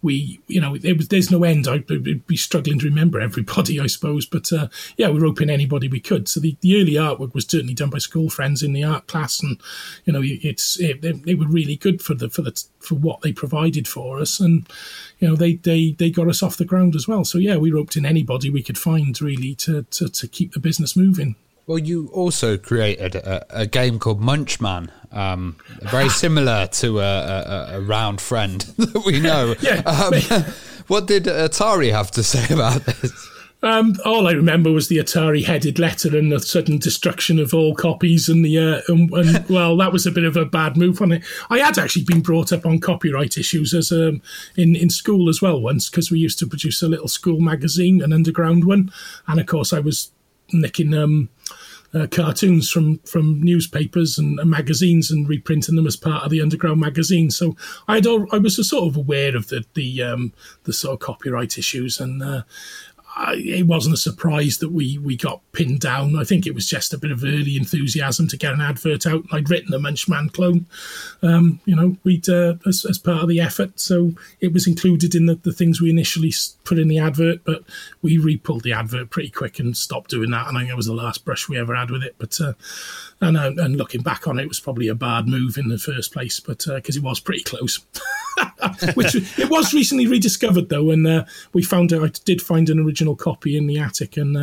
We, you know, there's no end. I'd be struggling to remember everybody, I suppose. But yeah, we rope in anybody we could. So the early artwork was certainly done by school friends in the art class, and you know, they were really good for what they provided for us, and you know, they got us off the ground as well. So yeah, we roped in anybody we could find really to keep the business moving. Well, you also created a game called Munchman, very similar to a round friend that we know. What did Atari have to say about this? All I remember was the Atari-headed letter and the sudden destruction of all copies, and the well, that was a bit of a bad move on it. I had actually been brought up on copyright issues as in school as well once, because we used to produce a little school magazine, an underground one, and of course I was nicking cartoons from newspapers and magazines and reprinting them as part of the underground magazine. So I was sort of aware of the sort of copyright issues, and it wasn't a surprise that we got pinned down. I think it was just a bit of early enthusiasm to get an advert out. I'd written a Munchman clone, we'd as part of the effort. So it was included in the things we initially put in the advert, but we re-pulled the advert pretty quick and stopped doing that. And I think it was the last brush we ever had with it. But and looking back on it, it was probably a bad move in the first place, but because it was pretty close. Which it was recently rediscovered though, and we found out. I did find an original copy in the attic, and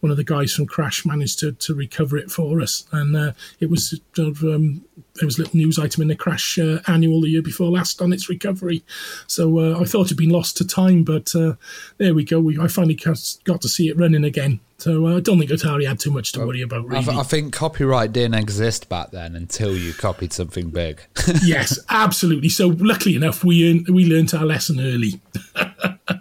one of the guys from Crash managed to recover it for us. And it was there was a little news item in the Crash annual the year before last on its recovery. So I thought it'd been lost to time, but there we go. I finally got to see it running again. So I don't think Atari had too much to worry about, really. I think copyright didn't exist back then until you copied something big. Yes, absolutely. So luckily enough, we learnt our lesson early.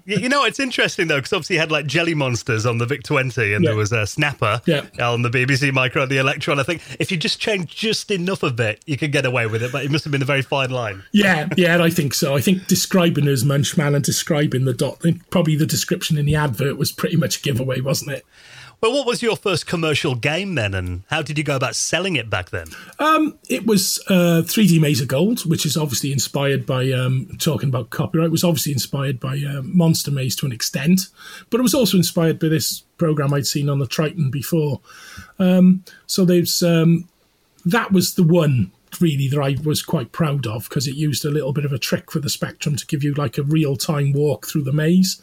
You know, it's interesting, though, because obviously you had, like, Jelly Monsters on the VIC-20, and there was a Snapper on the BBC Micro and the Electron. I think if you just changed just enough of it, you could get away with it, but it must have been a very fine line. Yeah, I think so. I think describing as Munchman and describing the dot, probably the description in the advert was pretty much a giveaway, wasn't it? Well, what was your first commercial game then, and how did you go about selling it back then? It was 3D Maze of Gold, which is obviously inspired by, talking about copyright, was obviously inspired by Monster Maze to an extent, but it was also inspired by this program I'd seen on the Triton before. So there's that was the one, really, that I was quite proud of, because it used a little bit of a trick for the Spectrum to give you like a real-time walk through the maze,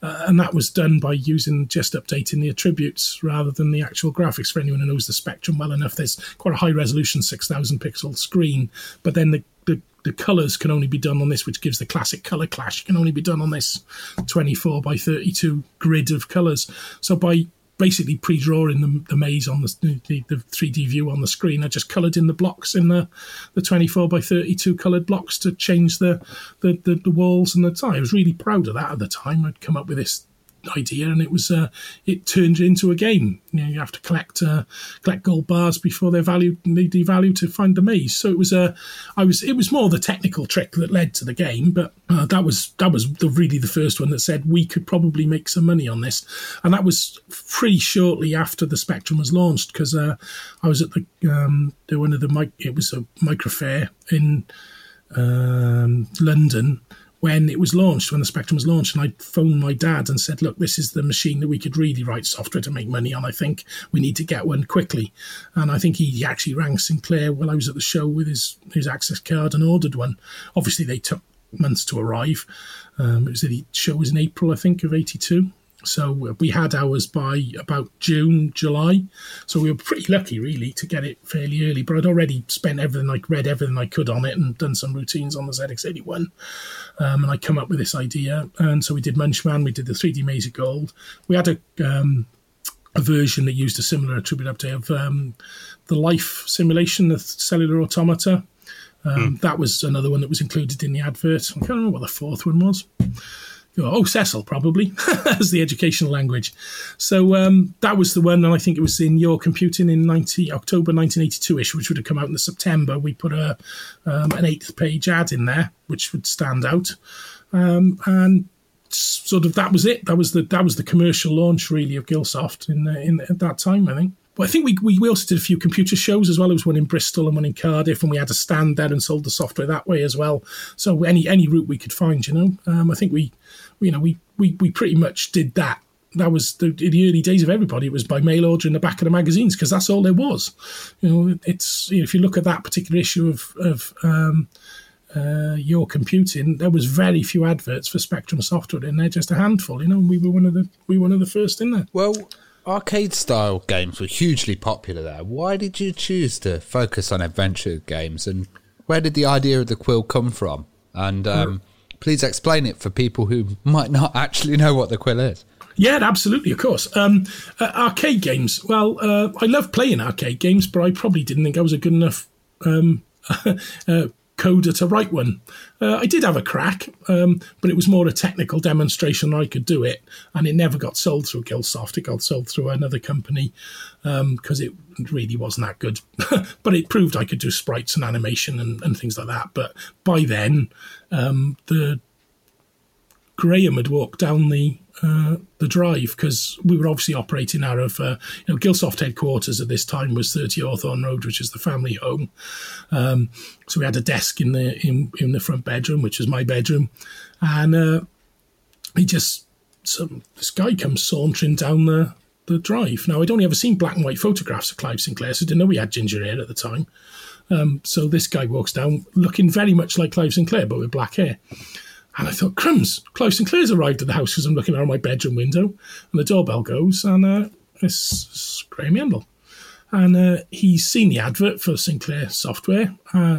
and that was done by using just updating the attributes rather than the actual graphics. For anyone who knows the Spectrum well enough, there's quite a high-resolution 6,000 pixel screen, but then the colours can only be done on this, which gives the classic colour clash, can only be done on this 24 by 32 grid of colours. So by basically pre-drawing the maze on the 3D view on the screen, I just coloured in the blocks in the 24 by 32 coloured blocks to change the walls and the tile. I was really proud of that at the time. I'd come up with this idea, and it was it turned into a game. You know, you have to collect gold bars before they devalue to find the maze. So it was it was more the technical trick that led to the game, but that was really the first one that said we could probably make some money on this. And that was pretty shortly after the Spectrum was launched, because I was at the one of it was a micro fair in London when the Spectrum was launched, and I phoned my dad and said, look, this is the machine that we could really write software to make money on. I think we need to get one quickly. And I think he actually rang Sinclair while I was at the show with his access card and ordered one. Obviously, they took months to arrive. The show was in April, I think, of 82. So we had ours by about June, July. So we were pretty lucky, really, to get it fairly early. But I'd already spent everything, like read everything I could on it and done some routines on the ZX81. And I come up with this idea. And so we did Munchman, we did the 3D Maze of Gold. We had a version that used a similar attribute update of the Life simulation, the cellular automata. That was another one that was included in the advert. I can't remember what the fourth one was. Oh, Cecil, probably, as the educational language. So that was the one, and I think it was in Your Computing in October 1982-ish, which would have come out in September. We put an 8th-page ad in there, which would stand out. And sort of that was it. That was the commercial launch, really, of Gilsoft in at that time, I think. But I think we also did a few computer shows as well. There was one in Bristol and one in Cardiff, and we had a stand there and sold the software that way as well. So any route we could find, you know. I think we pretty much did that. That was the early days of everybody. It was by mail order in the back of the magazines, because that's all there was. You know, if you look at that particular issue of Your Computing, there was very few adverts for Spectrum software in there, just a handful. You know, we were one of the first in there. Well, arcade-style games were hugely popular there. Why did you choose to focus on adventure games, and where did the idea of the Quill come from? And please explain it for people who might not actually know what the Quill is. Yeah, absolutely, of course. Arcade games. Well, I love playing arcade games, but I probably didn't think I was a good enough coder to write one. I did have a crack, but it was more a technical demonstration I could do it, and it never got sold through Gilsoft. It got sold through another company because it really wasn't that good. But it proved I could do sprites and animation and things like that. But by then, Graham had walked down the drive, because we were obviously operating out of Gilsoft headquarters at this time was 30 Hawthorne Road, which is the family home. So we had a desk in the front bedroom, which was my bedroom, and this guy comes sauntering down the drive. Now, I'd only ever seen black and white photographs of Clive Sinclair, so I didn't know we had ginger hair at the time. So this guy walks down looking very much like Clive Sinclair, but with black hair. And I thought, crumbs, Clive Sinclair's arrived at the house, because I'm looking out of my bedroom window, and the doorbell goes, and it's Graham Yandell. And he's seen the advert for Sinclair Software,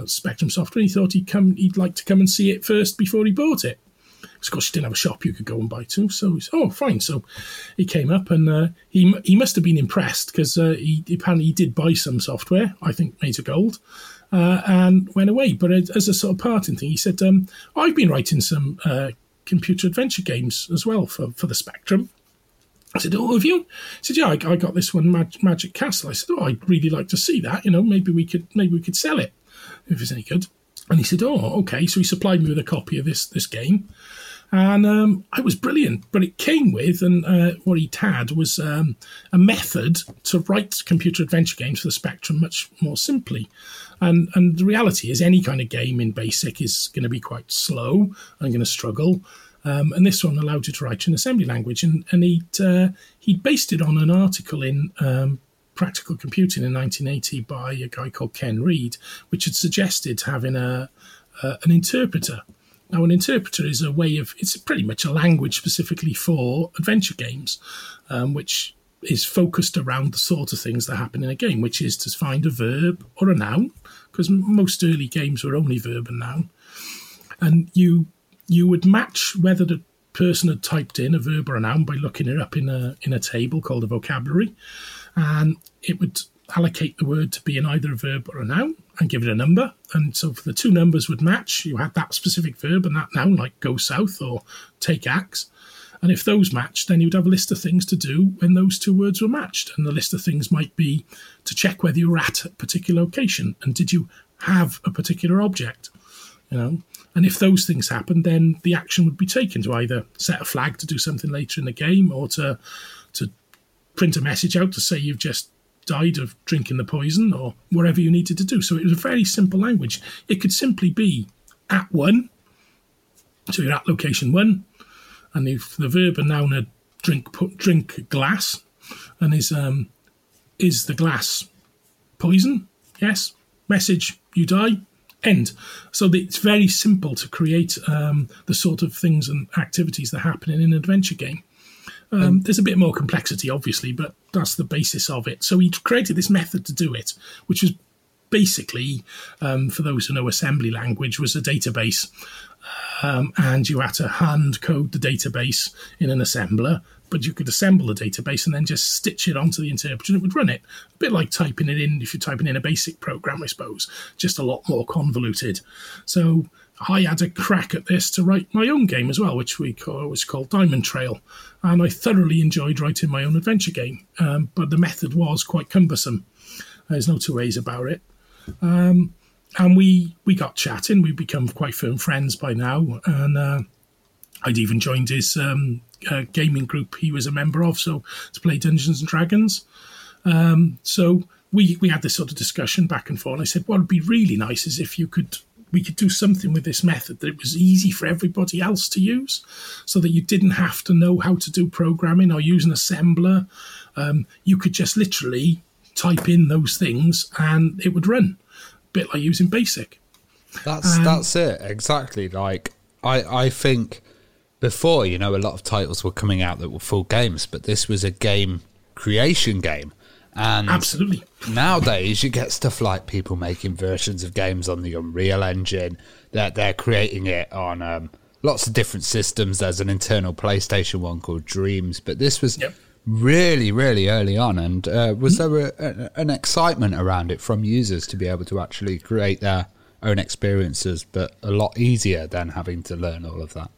Spectrum Software, and he thought he'd like to come and see it first before he bought it. Of course, he didn't have a shop you could go and buy to, so he said, oh, fine. So he came up, and he must have been impressed, because he apparently did buy some software, I think Made of Gold, and went away. But as a sort of parting thing, he said, I've been writing some computer adventure games as well for the Spectrum. I said, oh, have you? He said, yeah, I got this one, Magic Castle. I said, oh, I'd really like to see that. Maybe we could sell it if it's any good. And he said, oh, okay. So he supplied me with a copy of this game. And I was brilliant, but it came with, and what he'd had was a method to write computer adventure games for the Spectrum much more simply. And the reality is any kind of game in BASIC is going to be quite slow and going to struggle. And this one allowed you to write in assembly language. And he'd based it on an article in Practical Computing in 1980 by a guy called Ken Reed, which had suggested having an interpreter. Now, an interpreter is it's pretty much a language specifically for adventure games, which is focused around the sort of things that happen in a game, which is to find a verb or a noun, because most early games were only verb and noun. And you would match whether the person had typed in a verb or a noun by looking it up in a table called a vocabulary, and it would allocate the word to be in either a verb or a noun and give it a number. And so if the two numbers would match, you had that specific verb and that noun, like go south or take axe. And if those matched, then you'd have a list of things to do when those two words were matched. And the list of things might be to check whether you were at a particular location and did you have a particular object, And if those things happened, then the action would be taken to either set a flag to do something later in the game or to print a message out to say you've just died of drinking the poison or whatever you needed to do. So it was a very simple language. It could simply be at one, so you're at location one, and if the verb and noun had drink glass, and is the glass poison? Yes. Message, you die. End. So it's very simple to create the sort of things and activities that happen in an adventure game. There's a bit more complexity, obviously, but that's the basis of it. So he created this method to do it, which was basically, for those who know assembly language, was a database. And you had to hand code the database in an assembler, but you could assemble the database and then just stitch it onto the interpreter and it would run it. A bit like typing it in, if you're typing in a BASIC program, I suppose, just a lot more convoluted. So I had a crack at this to write my own game as well, which was called Diamond Trail. And I thoroughly enjoyed writing my own adventure game. But the method was quite cumbersome. There's no two ways about it. And we got chatting. We'd become quite firm friends by now. And I'd even joined his gaming group he was a member of, so to play Dungeons and Dragons. So we had this sort of discussion back and forth. And I said, what would be really nice is if we could do something with this method that it was easy for everybody else to use, so that you didn't have to know how to do programming or use an assembler. You could just literally type in those things and it would run, a bit like using BASIC. That's it, exactly. Like, I think before, a lot of titles were coming out that were full games, but this was a game creation game. And absolutely. Nowadays, you get stuff like people making versions of games on the Unreal Engine. They're creating it on lots of different systems. There's an internal PlayStation one called Dreams, but this was really, really early on. And was there an excitement around it from users to be able to actually create their own experiences, but a lot easier than having to learn all of that?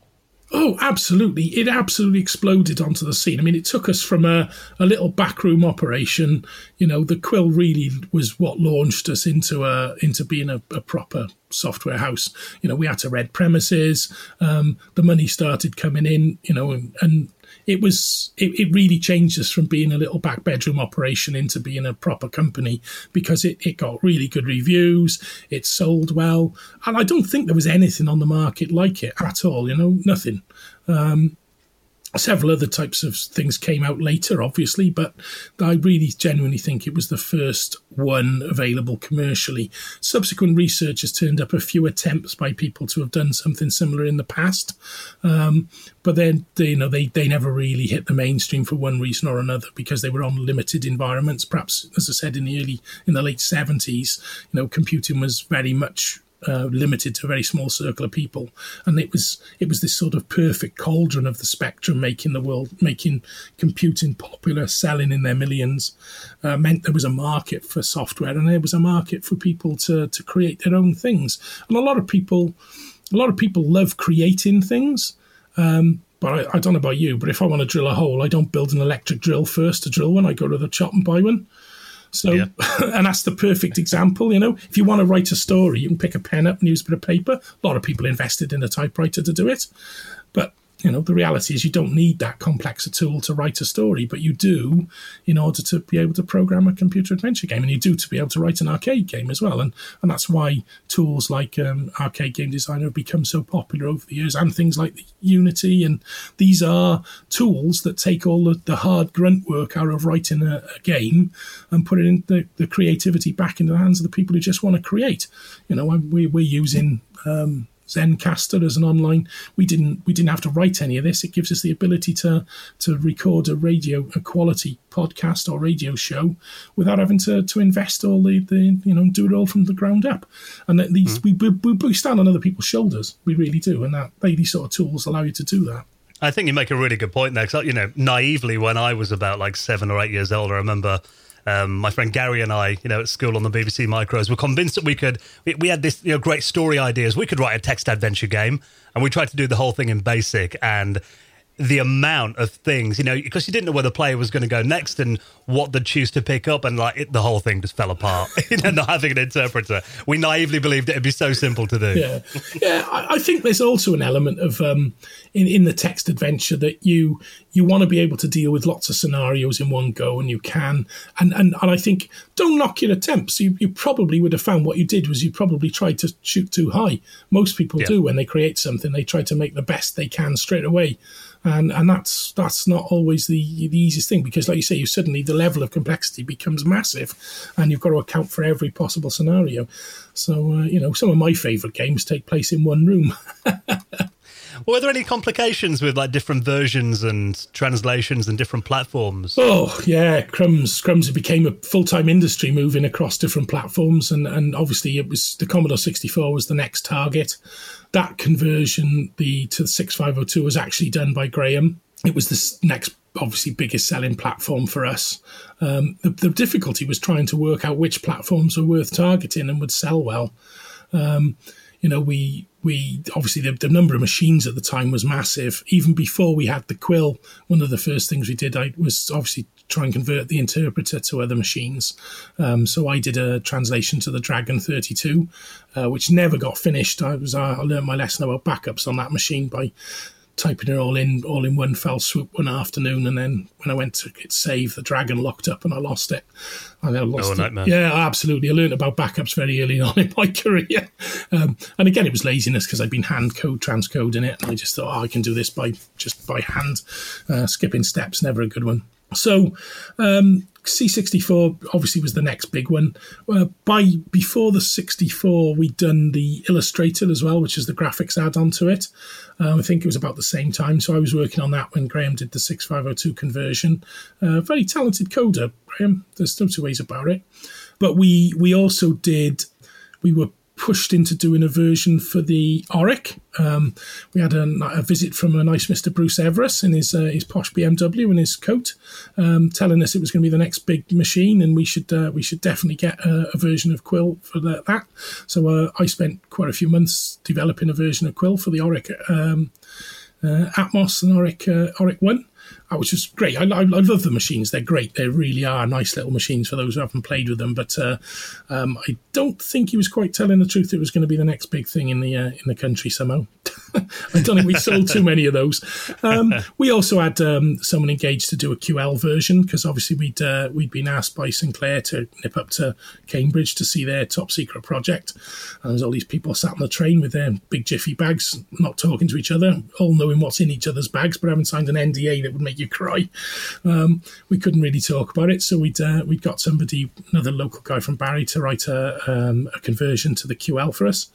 Oh, absolutely. It absolutely exploded onto the scene. I mean, it took us from a little backroom operation. You know, the Quill really was what launched us into being a proper software house. You know, we had to rent premises. The money started coming in, you know, and it really changed us from being a little back bedroom operation into being a proper company, because it got really good reviews, it sold well, and I don't think there was anything on the market like it at all, you know, nothing. Several other types of things came out later, obviously, but I really genuinely think it was the first one available commercially. Subsequent research has turned up a few attempts by people to have done something similar in the past, but then they never really hit the mainstream for one reason or another, because they were on limited environments. Perhaps, as I said, in the late 70s, you know, computing was very much limited to a very small circle of people, and it was this sort of perfect cauldron of the Spectrum, making computing popular, selling in their millions, meant there was a market for software, and there was a market for people to create their own things. And a lot of people love creating things. But I don't know about you, but if I want to drill a hole, I don't build an electric drill first to drill one. I go to the shop and buy one. So, yeah. And that's the perfect example, you know. If you want to write a story, you can pick a pen up and use a bit of paper. A lot of people invested in a typewriter to do it. But, you know, the reality is you don't need that complex a tool to write a story, but you do in order to be able to program a computer adventure game, and you do to be able to write an arcade game as well. And that's why tools like Arcade Game Designer have become so popular over the years, and things like Unity. And these are tools that take all the hard grunt work out of writing a game and put it in the creativity back into the hands of the people who just want to create. You know, we're using... Zencaster as an online. We didn't have to write any of this. It gives us the ability to record a quality podcast or radio show without having to invest all the do it all from the ground up. And at least we stand on other people's shoulders. We really do. And that these sort of tools allow you to do that. I think you make a really good point there. Because, you know, naively, when I was about 7 or 8 years old, I remember. My friend Gary and I, at school on the BBC Micros, were convinced that we had this, great story ideas. We could write a text adventure game, and we tried to do the whole thing in BASIC, and the amount of things, because you didn't know where the player was going to go next and what they'd choose to pick up, and the whole thing just fell apart, not having an interpreter. We naively believed it'd be so simple to do. Yeah, I think there's also an element of, in the text adventure, that you want to be able to deal with lots of scenarios in one go, and you can. And I think, don't knock your attempts. You probably would have found what you did was you probably tried to shoot too high. Most people do when they create something. They try to make the best they can straight away. And that's not always the easiest thing, because, like you say, you suddenly the level of complexity becomes massive, and you've got to account for every possible scenario. So, some of my favourite games take place in one room. Were there any complications with different versions and translations and different platforms? Oh, yeah, Crumbs became a full-time industry, moving across different platforms, and obviously it was the Commodore 64 was the next target. That conversion to the 6502 was actually done by Graham. It was the next, obviously, biggest selling platform for us. The difficulty was trying to work out which platforms were worth targeting and would sell well. We obviously, the number of machines at the time was massive. Even before we had the Quill, one of the first things we did was obviously try and convert the interpreter to other machines. So I did a translation to the Dragon 32, which never got finished. I learned my lesson about backups on that machine by typing it all in one fell swoop one afternoon, and then when I went to hit save, the Dragon locked up and I lost it. Nightmare. Yeah, absolutely. I learned about backups very early on in my career. And again, it was laziness, because I'd been hand transcoding it, and I just thought, I can do this by hand. Skipping steps, never a good one. So C64 obviously was the next big one. Before the 64, we'd done the Illustrator as well, which is the graphics add-on to it. I think it was about the same time. So I was working on that when Graham did the 6502 conversion. Very talented coder, Graham. There's no two ways about it. But we also did... We were pushed into doing a version for the Auric. We had a visit from a nice Mr. Bruce Everest in his posh BMW and his coat, telling us it was going to be the next big machine, and we should definitely get a version of Quill for that. So I spent quite a few months developing a version of Quill for the Auric Atmos and Auric One. Which is great. I love the machines. They're great. They really are nice little machines for those who haven't played with them. But I don't think he was quite telling the truth. It was going to be the next big thing in the country somehow. I don't think we sold too many of those. We also had someone engaged to do a QL version because obviously we'd been asked by Sinclair to nip up to Cambridge to see their top secret project. And there's all these people sat on the train with their big jiffy bags, not talking to each other, all knowing what's in each other's bags, but haven't signed an NDA that would make you cry. We couldn't really talk about it, so we'd got somebody, another local guy from Barry, to write a conversion to the QL for us.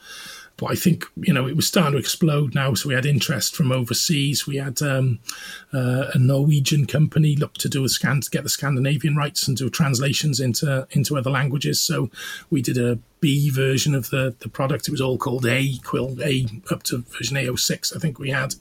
But I think, you know, it was starting to explode now. So we had interest from overseas. We had a Norwegian company look to do get the Scandinavian rights and do translations into other languages. So we did a B version of the product. It was all called A, Quill A, up to version A06, I think we had,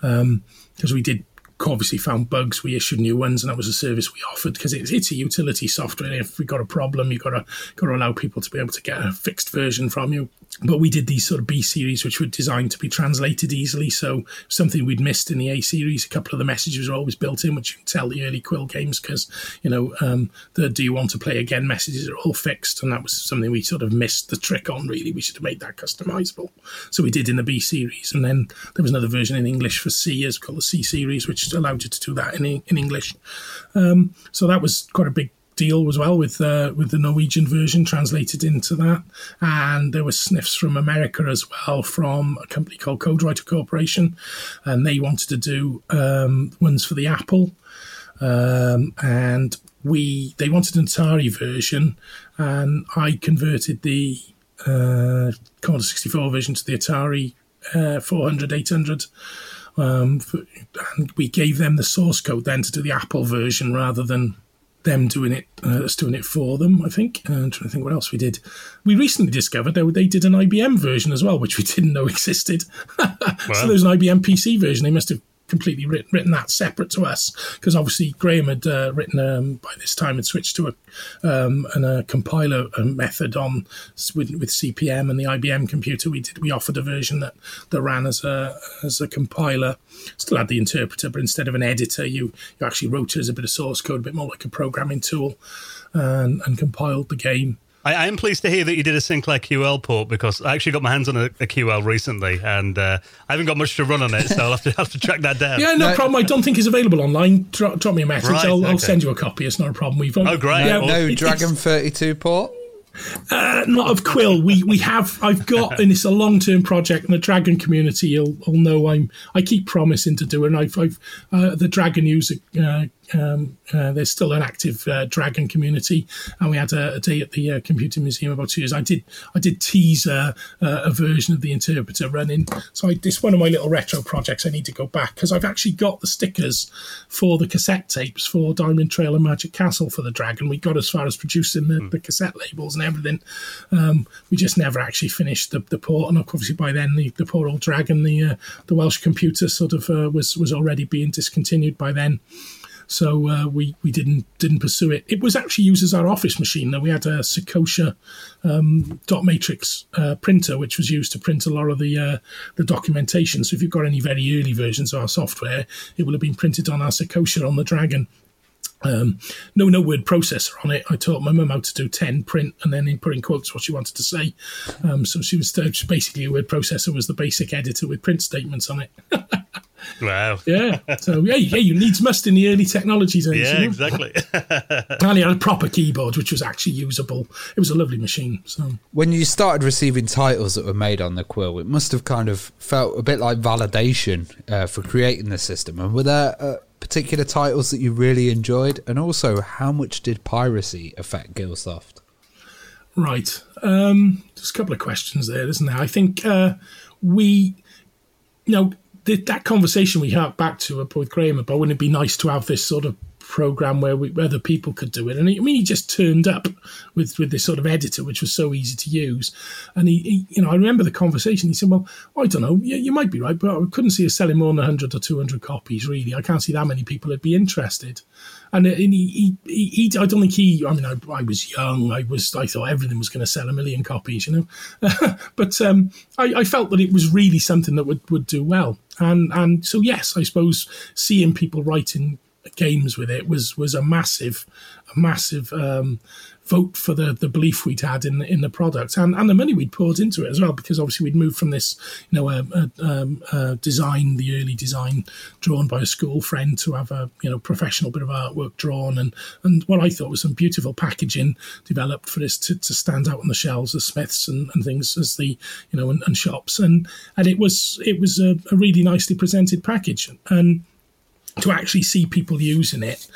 because we did obviously found bugs, we issued new ones, and that was a service we offered because it's a utility software, and if we got a problem, you've got to allow people to be able to get a fixed version from you. But we did these sort of B series which were designed to be translated easily, so something we'd missed in the A series. A couple of the messages were always built in, which you can tell the early Quill games, because you know the "do you want to play again" messages are all fixed, and that was something we sort of missed the trick on, really. We should have made that customizable, so we did in the B series. And then there was another version in English for C, it's called the C series, which allowed you to do that in English. So that was quite a big deal as well, with the Norwegian version translated into that. And there were sniffs from America as well, from a company called Codewriter Corporation, and they wanted to do ones for the Apple, and they wanted an Atari version, and I converted the Commodore 64 version to the Atari 400, 800. And we gave them the source code then to do the Apple version rather than them doing it for them, I think. I'm trying to think what else we did. We recently discovered they did an IBM version as well, which we didn't know existed. Wow. So there's an IBM PC version. They must have completely written that separate to us, because obviously Graham had written, by this time had switched to a compiler method on with CPM and the IBM computer. We offered a version that ran as a compiler, still had the interpreter, but instead of an editor, you actually wrote it as a bit of source code, a bit more like a programming tool, and compiled the game. I am pleased to hear that you did a Sinclair QL port, because I actually got my hands on a QL recently, and I haven't got much to run on it, so I'll have to track that down. Yeah, no problem. I don't think it's available online. Drop me a message. Right, I'll send you a copy. It's not a problem. We've only, no Dragon 32 port? Not of Quill. We have. I've got, and it's a long-term project. And the Dragon community will know I keep promising to do it. And I've the Dragon user. There's still an active Dragon community, and we had a day at the Computer Museum about 2 years. I did tease a version of the interpreter running. So it's one of my little retro projects. I need to go back, because I've actually got the stickers for the cassette tapes for Diamond Trail and Magic Castle for the Dragon. We got as far as producing the cassette labels and everything. We just never actually finished the port, and obviously by then the poor old Dragon, the Welsh computer sort of was already being discontinued by then. So we didn't pursue it. It was actually used as our office machine. Though we had a Secosha dot matrix printer, which was used to print a lot of the documentation. So if you've got any very early versions of our software, it will have been printed on our Secosha on the Dragon. No word processor on it. I taught my mum how to do 10 print and then put in quotes what she wanted to say. So she was basically, a word processor was the basic editor with print statements on it. Wow. Yeah. So, yeah, you needs must in the early technologies. Yeah, exactly. And he had a proper keyboard, which was actually usable. It was a lovely machine. So, when you started receiving titles that were made on the Quill, it must have kind of felt a bit like validation for creating the system. And were there particular titles that you really enjoyed? And also, how much did piracy affect Gilsoft? Right. There's a couple of questions there, isn't there? I think that conversation we hark back to with Graham about, wouldn't it be nice to have this sort of program where other people could do it. And he just turned up with this sort of editor, which was so easy to use. And he I remember the conversation. He said, well, I don't know, you might be right, but I couldn't see us selling more than 100 or 200 copies, really. I can't see that many people would be interested. And he I don't think I was young. I thought everything was going to sell 1 million copies, but I felt that it was really something that would do well. And so, yes, I suppose seeing people writing games with it was a massive vote for the belief we'd had in the product and the money we'd poured into it as well, because obviously we'd moved from this design, the early design drawn by a school friend, to have a professional bit of artwork drawn and what I thought was some beautiful packaging developed for this to stand out on the shelves of Smiths and things as the and shops and it was a really nicely presented package, and to actually see people using it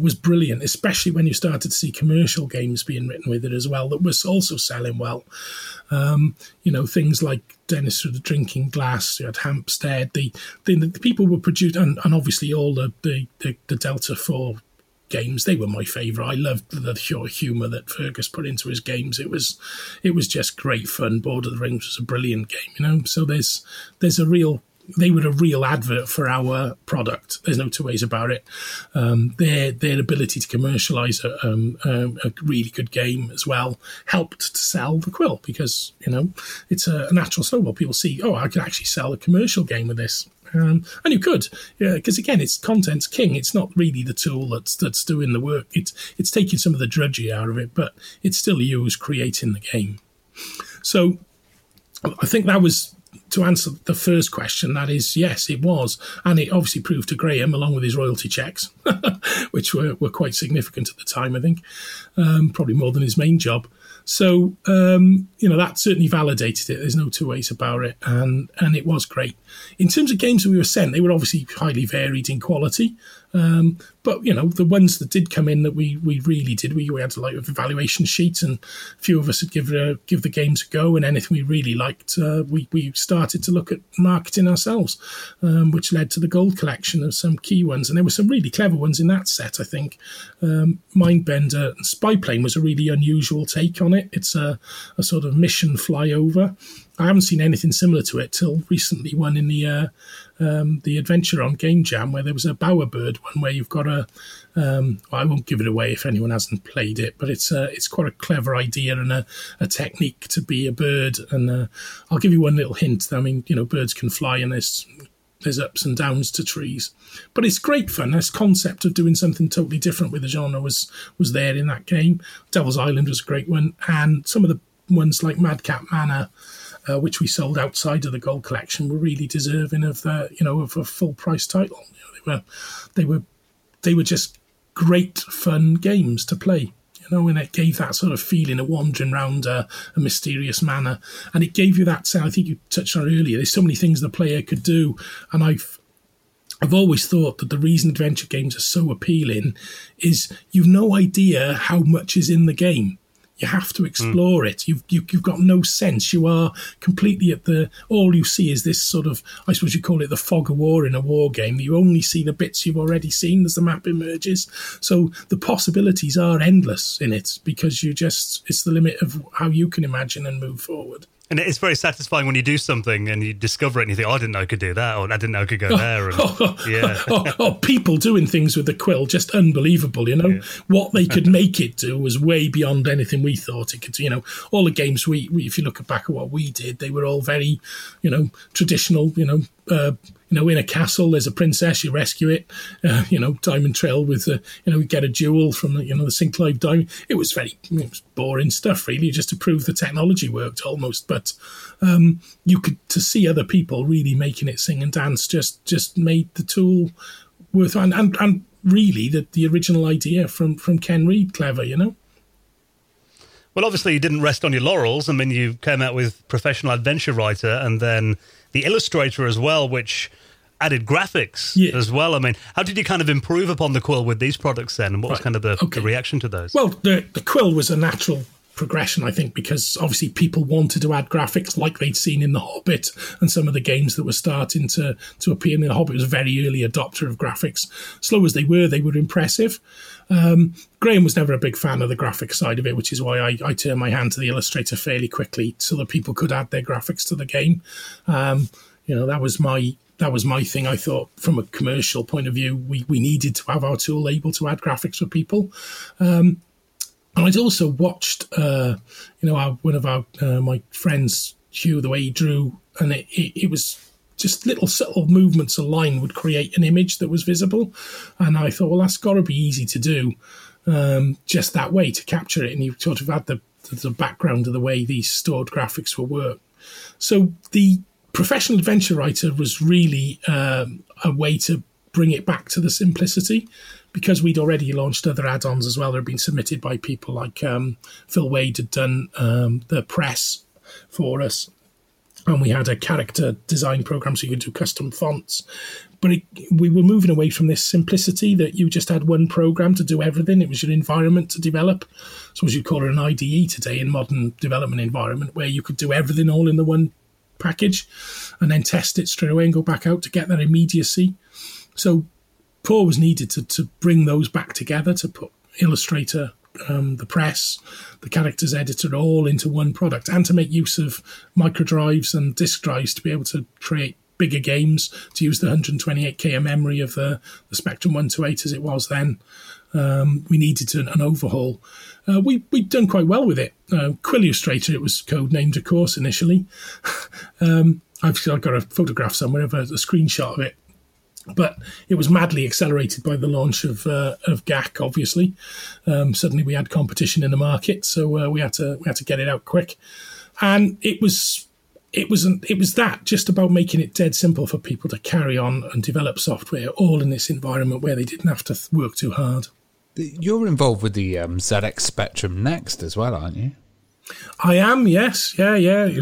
was brilliant, especially when you started to see commercial games being written with it as well that was also selling well. Things like Dennis through the Drinking Glass, you had Hampstead, the people were produced, and obviously all the Delta IV games, they were my favourite. I loved the humour that Fergus put into his games. It was just great fun. Lord of the Rings was a brilliant game, So there's a real... They were a real advert for our product. There's no two ways about it. Their ability to commercialise a really good game as well helped to sell The Quill, because, it's a natural snowball. People see, I could actually sell a commercial game with this. And you could, because again, it's content's king. It's not really the tool that's doing the work. It's taking some of the drudgery out of it, but it's still you who's creating the game. So I think that was... To answer the first question, that is, yes, it was. And it obviously proved to Graham, along with his royalty checks, which were quite significant at the time, I think, probably more than his main job. So, that certainly validated it. There's no two ways about it. And it was great. In terms of games that we were sent, they were obviously highly varied in quality. But, the ones that did come in that we really did, we had to like an evaluation sheet, and a few of us would give the games a go, and anything we really liked, we started to look at marketing ourselves, which led to the gold collection of some key ones. And there were some really clever ones in that set, I think. Mindbender and Spyplane was a really unusual take on it. It's a sort of mission flyover. I haven't seen anything similar to it till recently. One in the adventure on Game Jam, where there was a Bowerbird one, where you've got I won't give it away if anyone hasn't played it, but it's quite a clever idea and a technique to be a bird. And I'll give you one little hint. I mean, birds can fly, and there's ups and downs to trees, but it's great fun. This concept of doing something totally different with the genre was there in that game. Devil's Island was a great one, and some of the ones like Madcap Manor, which we sold outside of the gold collection, were really deserving of of a full price title. They were just great fun games to play. And it gave that sort of feeling of wandering around a mysterious manor, and it gave you that sound. I think you touched on it earlier. There's so many things the player could do, and I've always thought that the reason adventure games are so appealing is you've no idea how much is in the game. You have to explore it. You've got no sense. You are completely all you see is this sort of, I suppose you call it the fog of war in a war game. You only see the bits you've already seen as the map emerges. So the possibilities are endless in it, because it's the limit of how you can imagine and move forward. And it's very satisfying when you do something and you discover it and you think, I didn't know I could do that, or I didn't know I could go there. And, yeah. People doing things with The Quill, just unbelievable, Yeah. What they could make it do was way beyond anything we thought it could do. All the games, we if you look back at what we did, they were all very, traditional, in a castle, there's a princess, you rescue it, Diamond Trail with, we get a jewel from, the Sinclair Diamond. It was boring stuff, really, just to prove the technology worked almost. But you could, to see other people really making it sing and dance, just made the tool worth, and really the original idea from Ken Reed clever, Well, obviously you didn't rest on your laurels. I mean, you came out with Professional Adventure Writer and then the Illustrator as well, which added graphics as well. I mean, how did you kind of improve upon The Quill with these products then? And what was kind of the reaction to those? Well, the Quill was a natural progression, I think, because obviously people wanted to add graphics like they'd seen in The Hobbit and some of the games that were starting to appear. I mean, The Hobbit was a very early adopter of graphics. Slow as they were impressive. Graham was never a big fan of the graphic side of it, which is why I turned my hand to the Illustrator fairly quickly so that people could add their graphics to the game. You know, that was my thing. I thought from a commercial point of view, we needed to have our tool able to add graphics for people. And I'd also watched, my friends, Hugh, the way he drew, and it was just little subtle movements of line would create an image that was visible. And I thought, well, that's got to be easy to do just that way, to capture it. And you sort of had the background of the way these stored graphics will work. So the professional adventure writer was really a way to bring it back to the simplicity, because we'd already launched other add-ons as well that had been submitted by people like Phil Wade had done the press for us. And we had a character design program so you could do custom fonts. But we were moving away from this simplicity that you just had one program to do everything. It was your environment to develop. So as you call it, an IDE today in modern development environment, where you could do everything all in the one package and then test it straight away and go back out to get that immediacy. So Paul was needed to bring those back together, to put Illustrator, the press, the characters editor all into one product, and to make use of microdrives and disk drives to be able to create bigger games, to use the 128k of memory of the Spectrum 128 as it was then. We needed an overhaul. We'd done quite well with it. Quill Illustrator, it was codenamed, of course, initially. I've got a photograph somewhere of a screenshot of it. But it was madly accelerated by the launch of GAC, obviously. Suddenly we had competition in the market, so we had to get it out quick. And it was that just about making it dead simple for people to carry on and develop software all in this environment where they didn't have to work too hard. You're involved with the ZX Spectrum Next as well, aren't you? I am, yes, yeah. It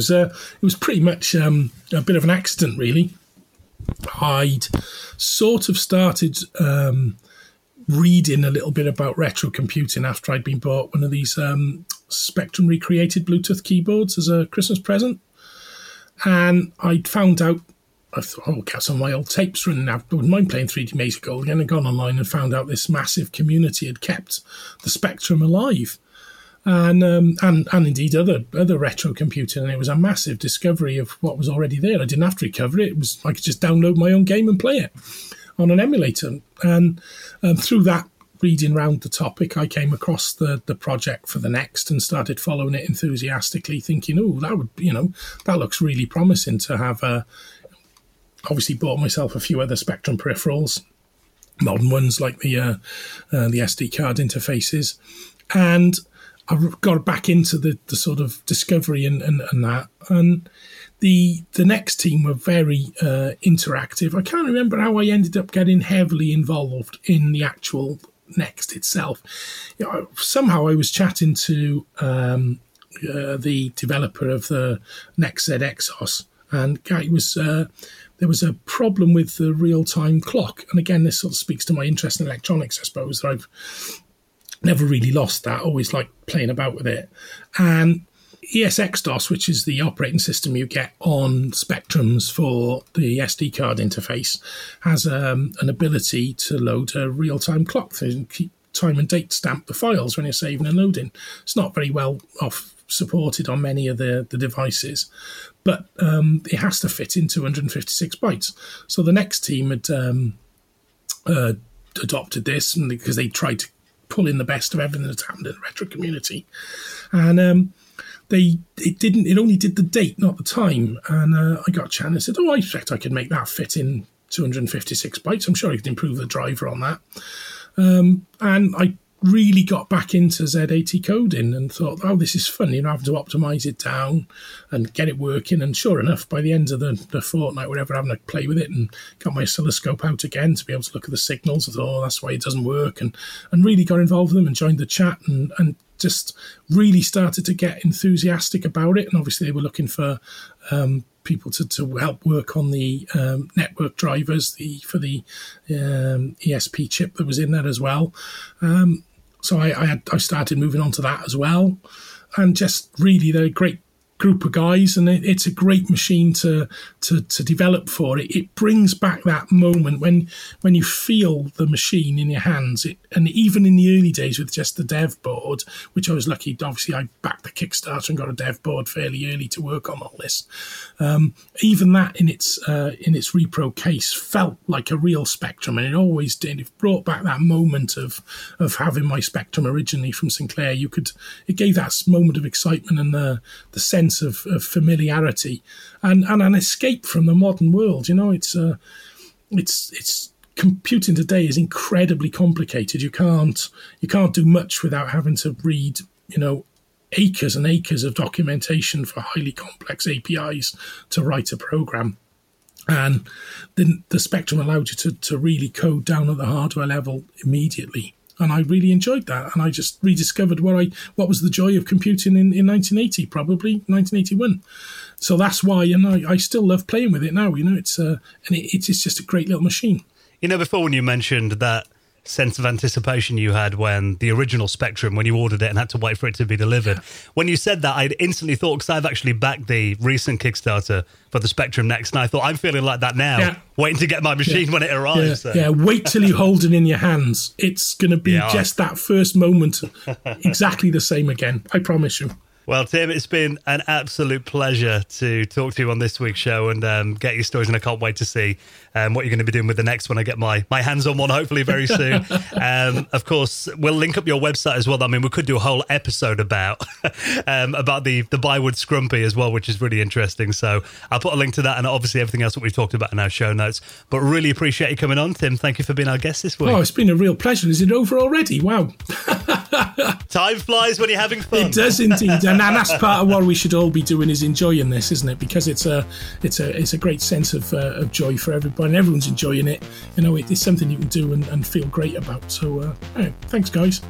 was pretty much a bit of an accident, really. I'd sort of started reading a little bit about retro computing after I'd been bought one of these Spectrum recreated Bluetooth keyboards as a Christmas present. And I'd found out, I thought, oh, got some of my old tapes running out. I wouldn't mind playing 3D Maze of Gold again. I'd gone online and found out this massive community had kept the Spectrum alive. And indeed other retro computing, and it was a massive discovery of what was already there. I didn't have to recover it. I could just download my own game and play it on an emulator. And through that, reading round the topic, I came across the project for the Next and started following it enthusiastically, thinking, oh, that looks really promising to have. Obviously bought myself a few other Spectrum peripherals, modern ones like the SD card interfaces, and I got back into the sort of discovery and that. And the Next team were very interactive. I can't remember how I ended up getting heavily involved in the actual Next itself. You know, somehow I was chatting to the developer of the Next ZXOS, and there was a problem with the real-time clock. And again, this sort of speaks to my interest in electronics, I suppose, that I've never really lost that, always like playing about with it. And ESXDOS, which is the operating system you get on Spectrums for the SD card interface, has an ability to load a real-time clock. So you can keep time and date stamp the files when you're saving and loading. It's not very well off supported on many of the devices, but it has to fit in 256 bytes. So the Next team had adopted this, and because they tried to pull in the best of everything that's happened in the retro community, and it only did the date, not the time. And I got Chan and said, I expect I could make that fit in 256 bytes. I'm sure I could improve the driver on that. And I really got back into Z80 coding and thought, oh, this is fun, having to optimize it down and get it working. And sure enough, by the end of the fortnight, whatever, having to play with it, and got my oscilloscope out again to be able to look at the signals. I thought, that's why it doesn't work. And really got involved with them and joined the chat and just really started to get enthusiastic about it. And obviously they were looking for people to help work on the network drivers for the ESP chip that was in there as well. So I started moving on to that as well. and just really they're a great group of guys, and it's a great machine to develop for. It brings back that moment when you feel the machine in your hands. And even in the early days with just the dev board, which I was lucky, obviously I backed the Kickstarter and got a dev board fairly early to work on all this. Even that in its repro case felt like a real Spectrum, and it always did. It brought back that moment of having my Spectrum originally from Sinclair. It gave that moment of excitement and the sense of familiarity and an escape from the modern world. You know, it's computing today is incredibly complicated. You can't do much without having to read, you know, acres and acres of documentation for highly complex APIs to write a program. And then the Spectrum allowed you to really code down at the hardware level immediately. And I really enjoyed that, and I just rediscovered what was the joy of computing in 1980, probably 1981. So that's why, and I still love playing with it now. You know, it's just a great little machine. You know, before when you mentioned that sense of anticipation you had when the original Spectrum, when you ordered it and had to wait for it to be delivered, when you said that, I instantly thought, because I've actually backed the recent Kickstarter for the Spectrum Next, and I thought, I'm feeling like that now, waiting to get my machine when it arrives. Wait till you hold it in your hands. It's going to be just that first moment exactly the same again, I promise you. Well, Tim, it's been an absolute pleasure to talk to you on this week's show and get your stories, and I can't wait to see what you're going to be doing with the next one. I get my hands on one hopefully very soon. Of course, we'll link up your website as well. I mean, we could do a whole episode about the Bywood Scrumpy as well, which is really interesting. So I'll put a link to that and obviously everything else that we've talked about in our show notes. But really appreciate you coming on, Tim. Thank you for being our guest this week. Oh, it's been a real pleasure. Is it over already? Wow. Time flies when you're having fun. It does indeed. And that's part of what we should all be doing, is enjoying this, isn't it? Because it's a great sense of joy for everybody, and everyone's enjoying it. You know, it's something you can do and feel great about. So, thanks, guys.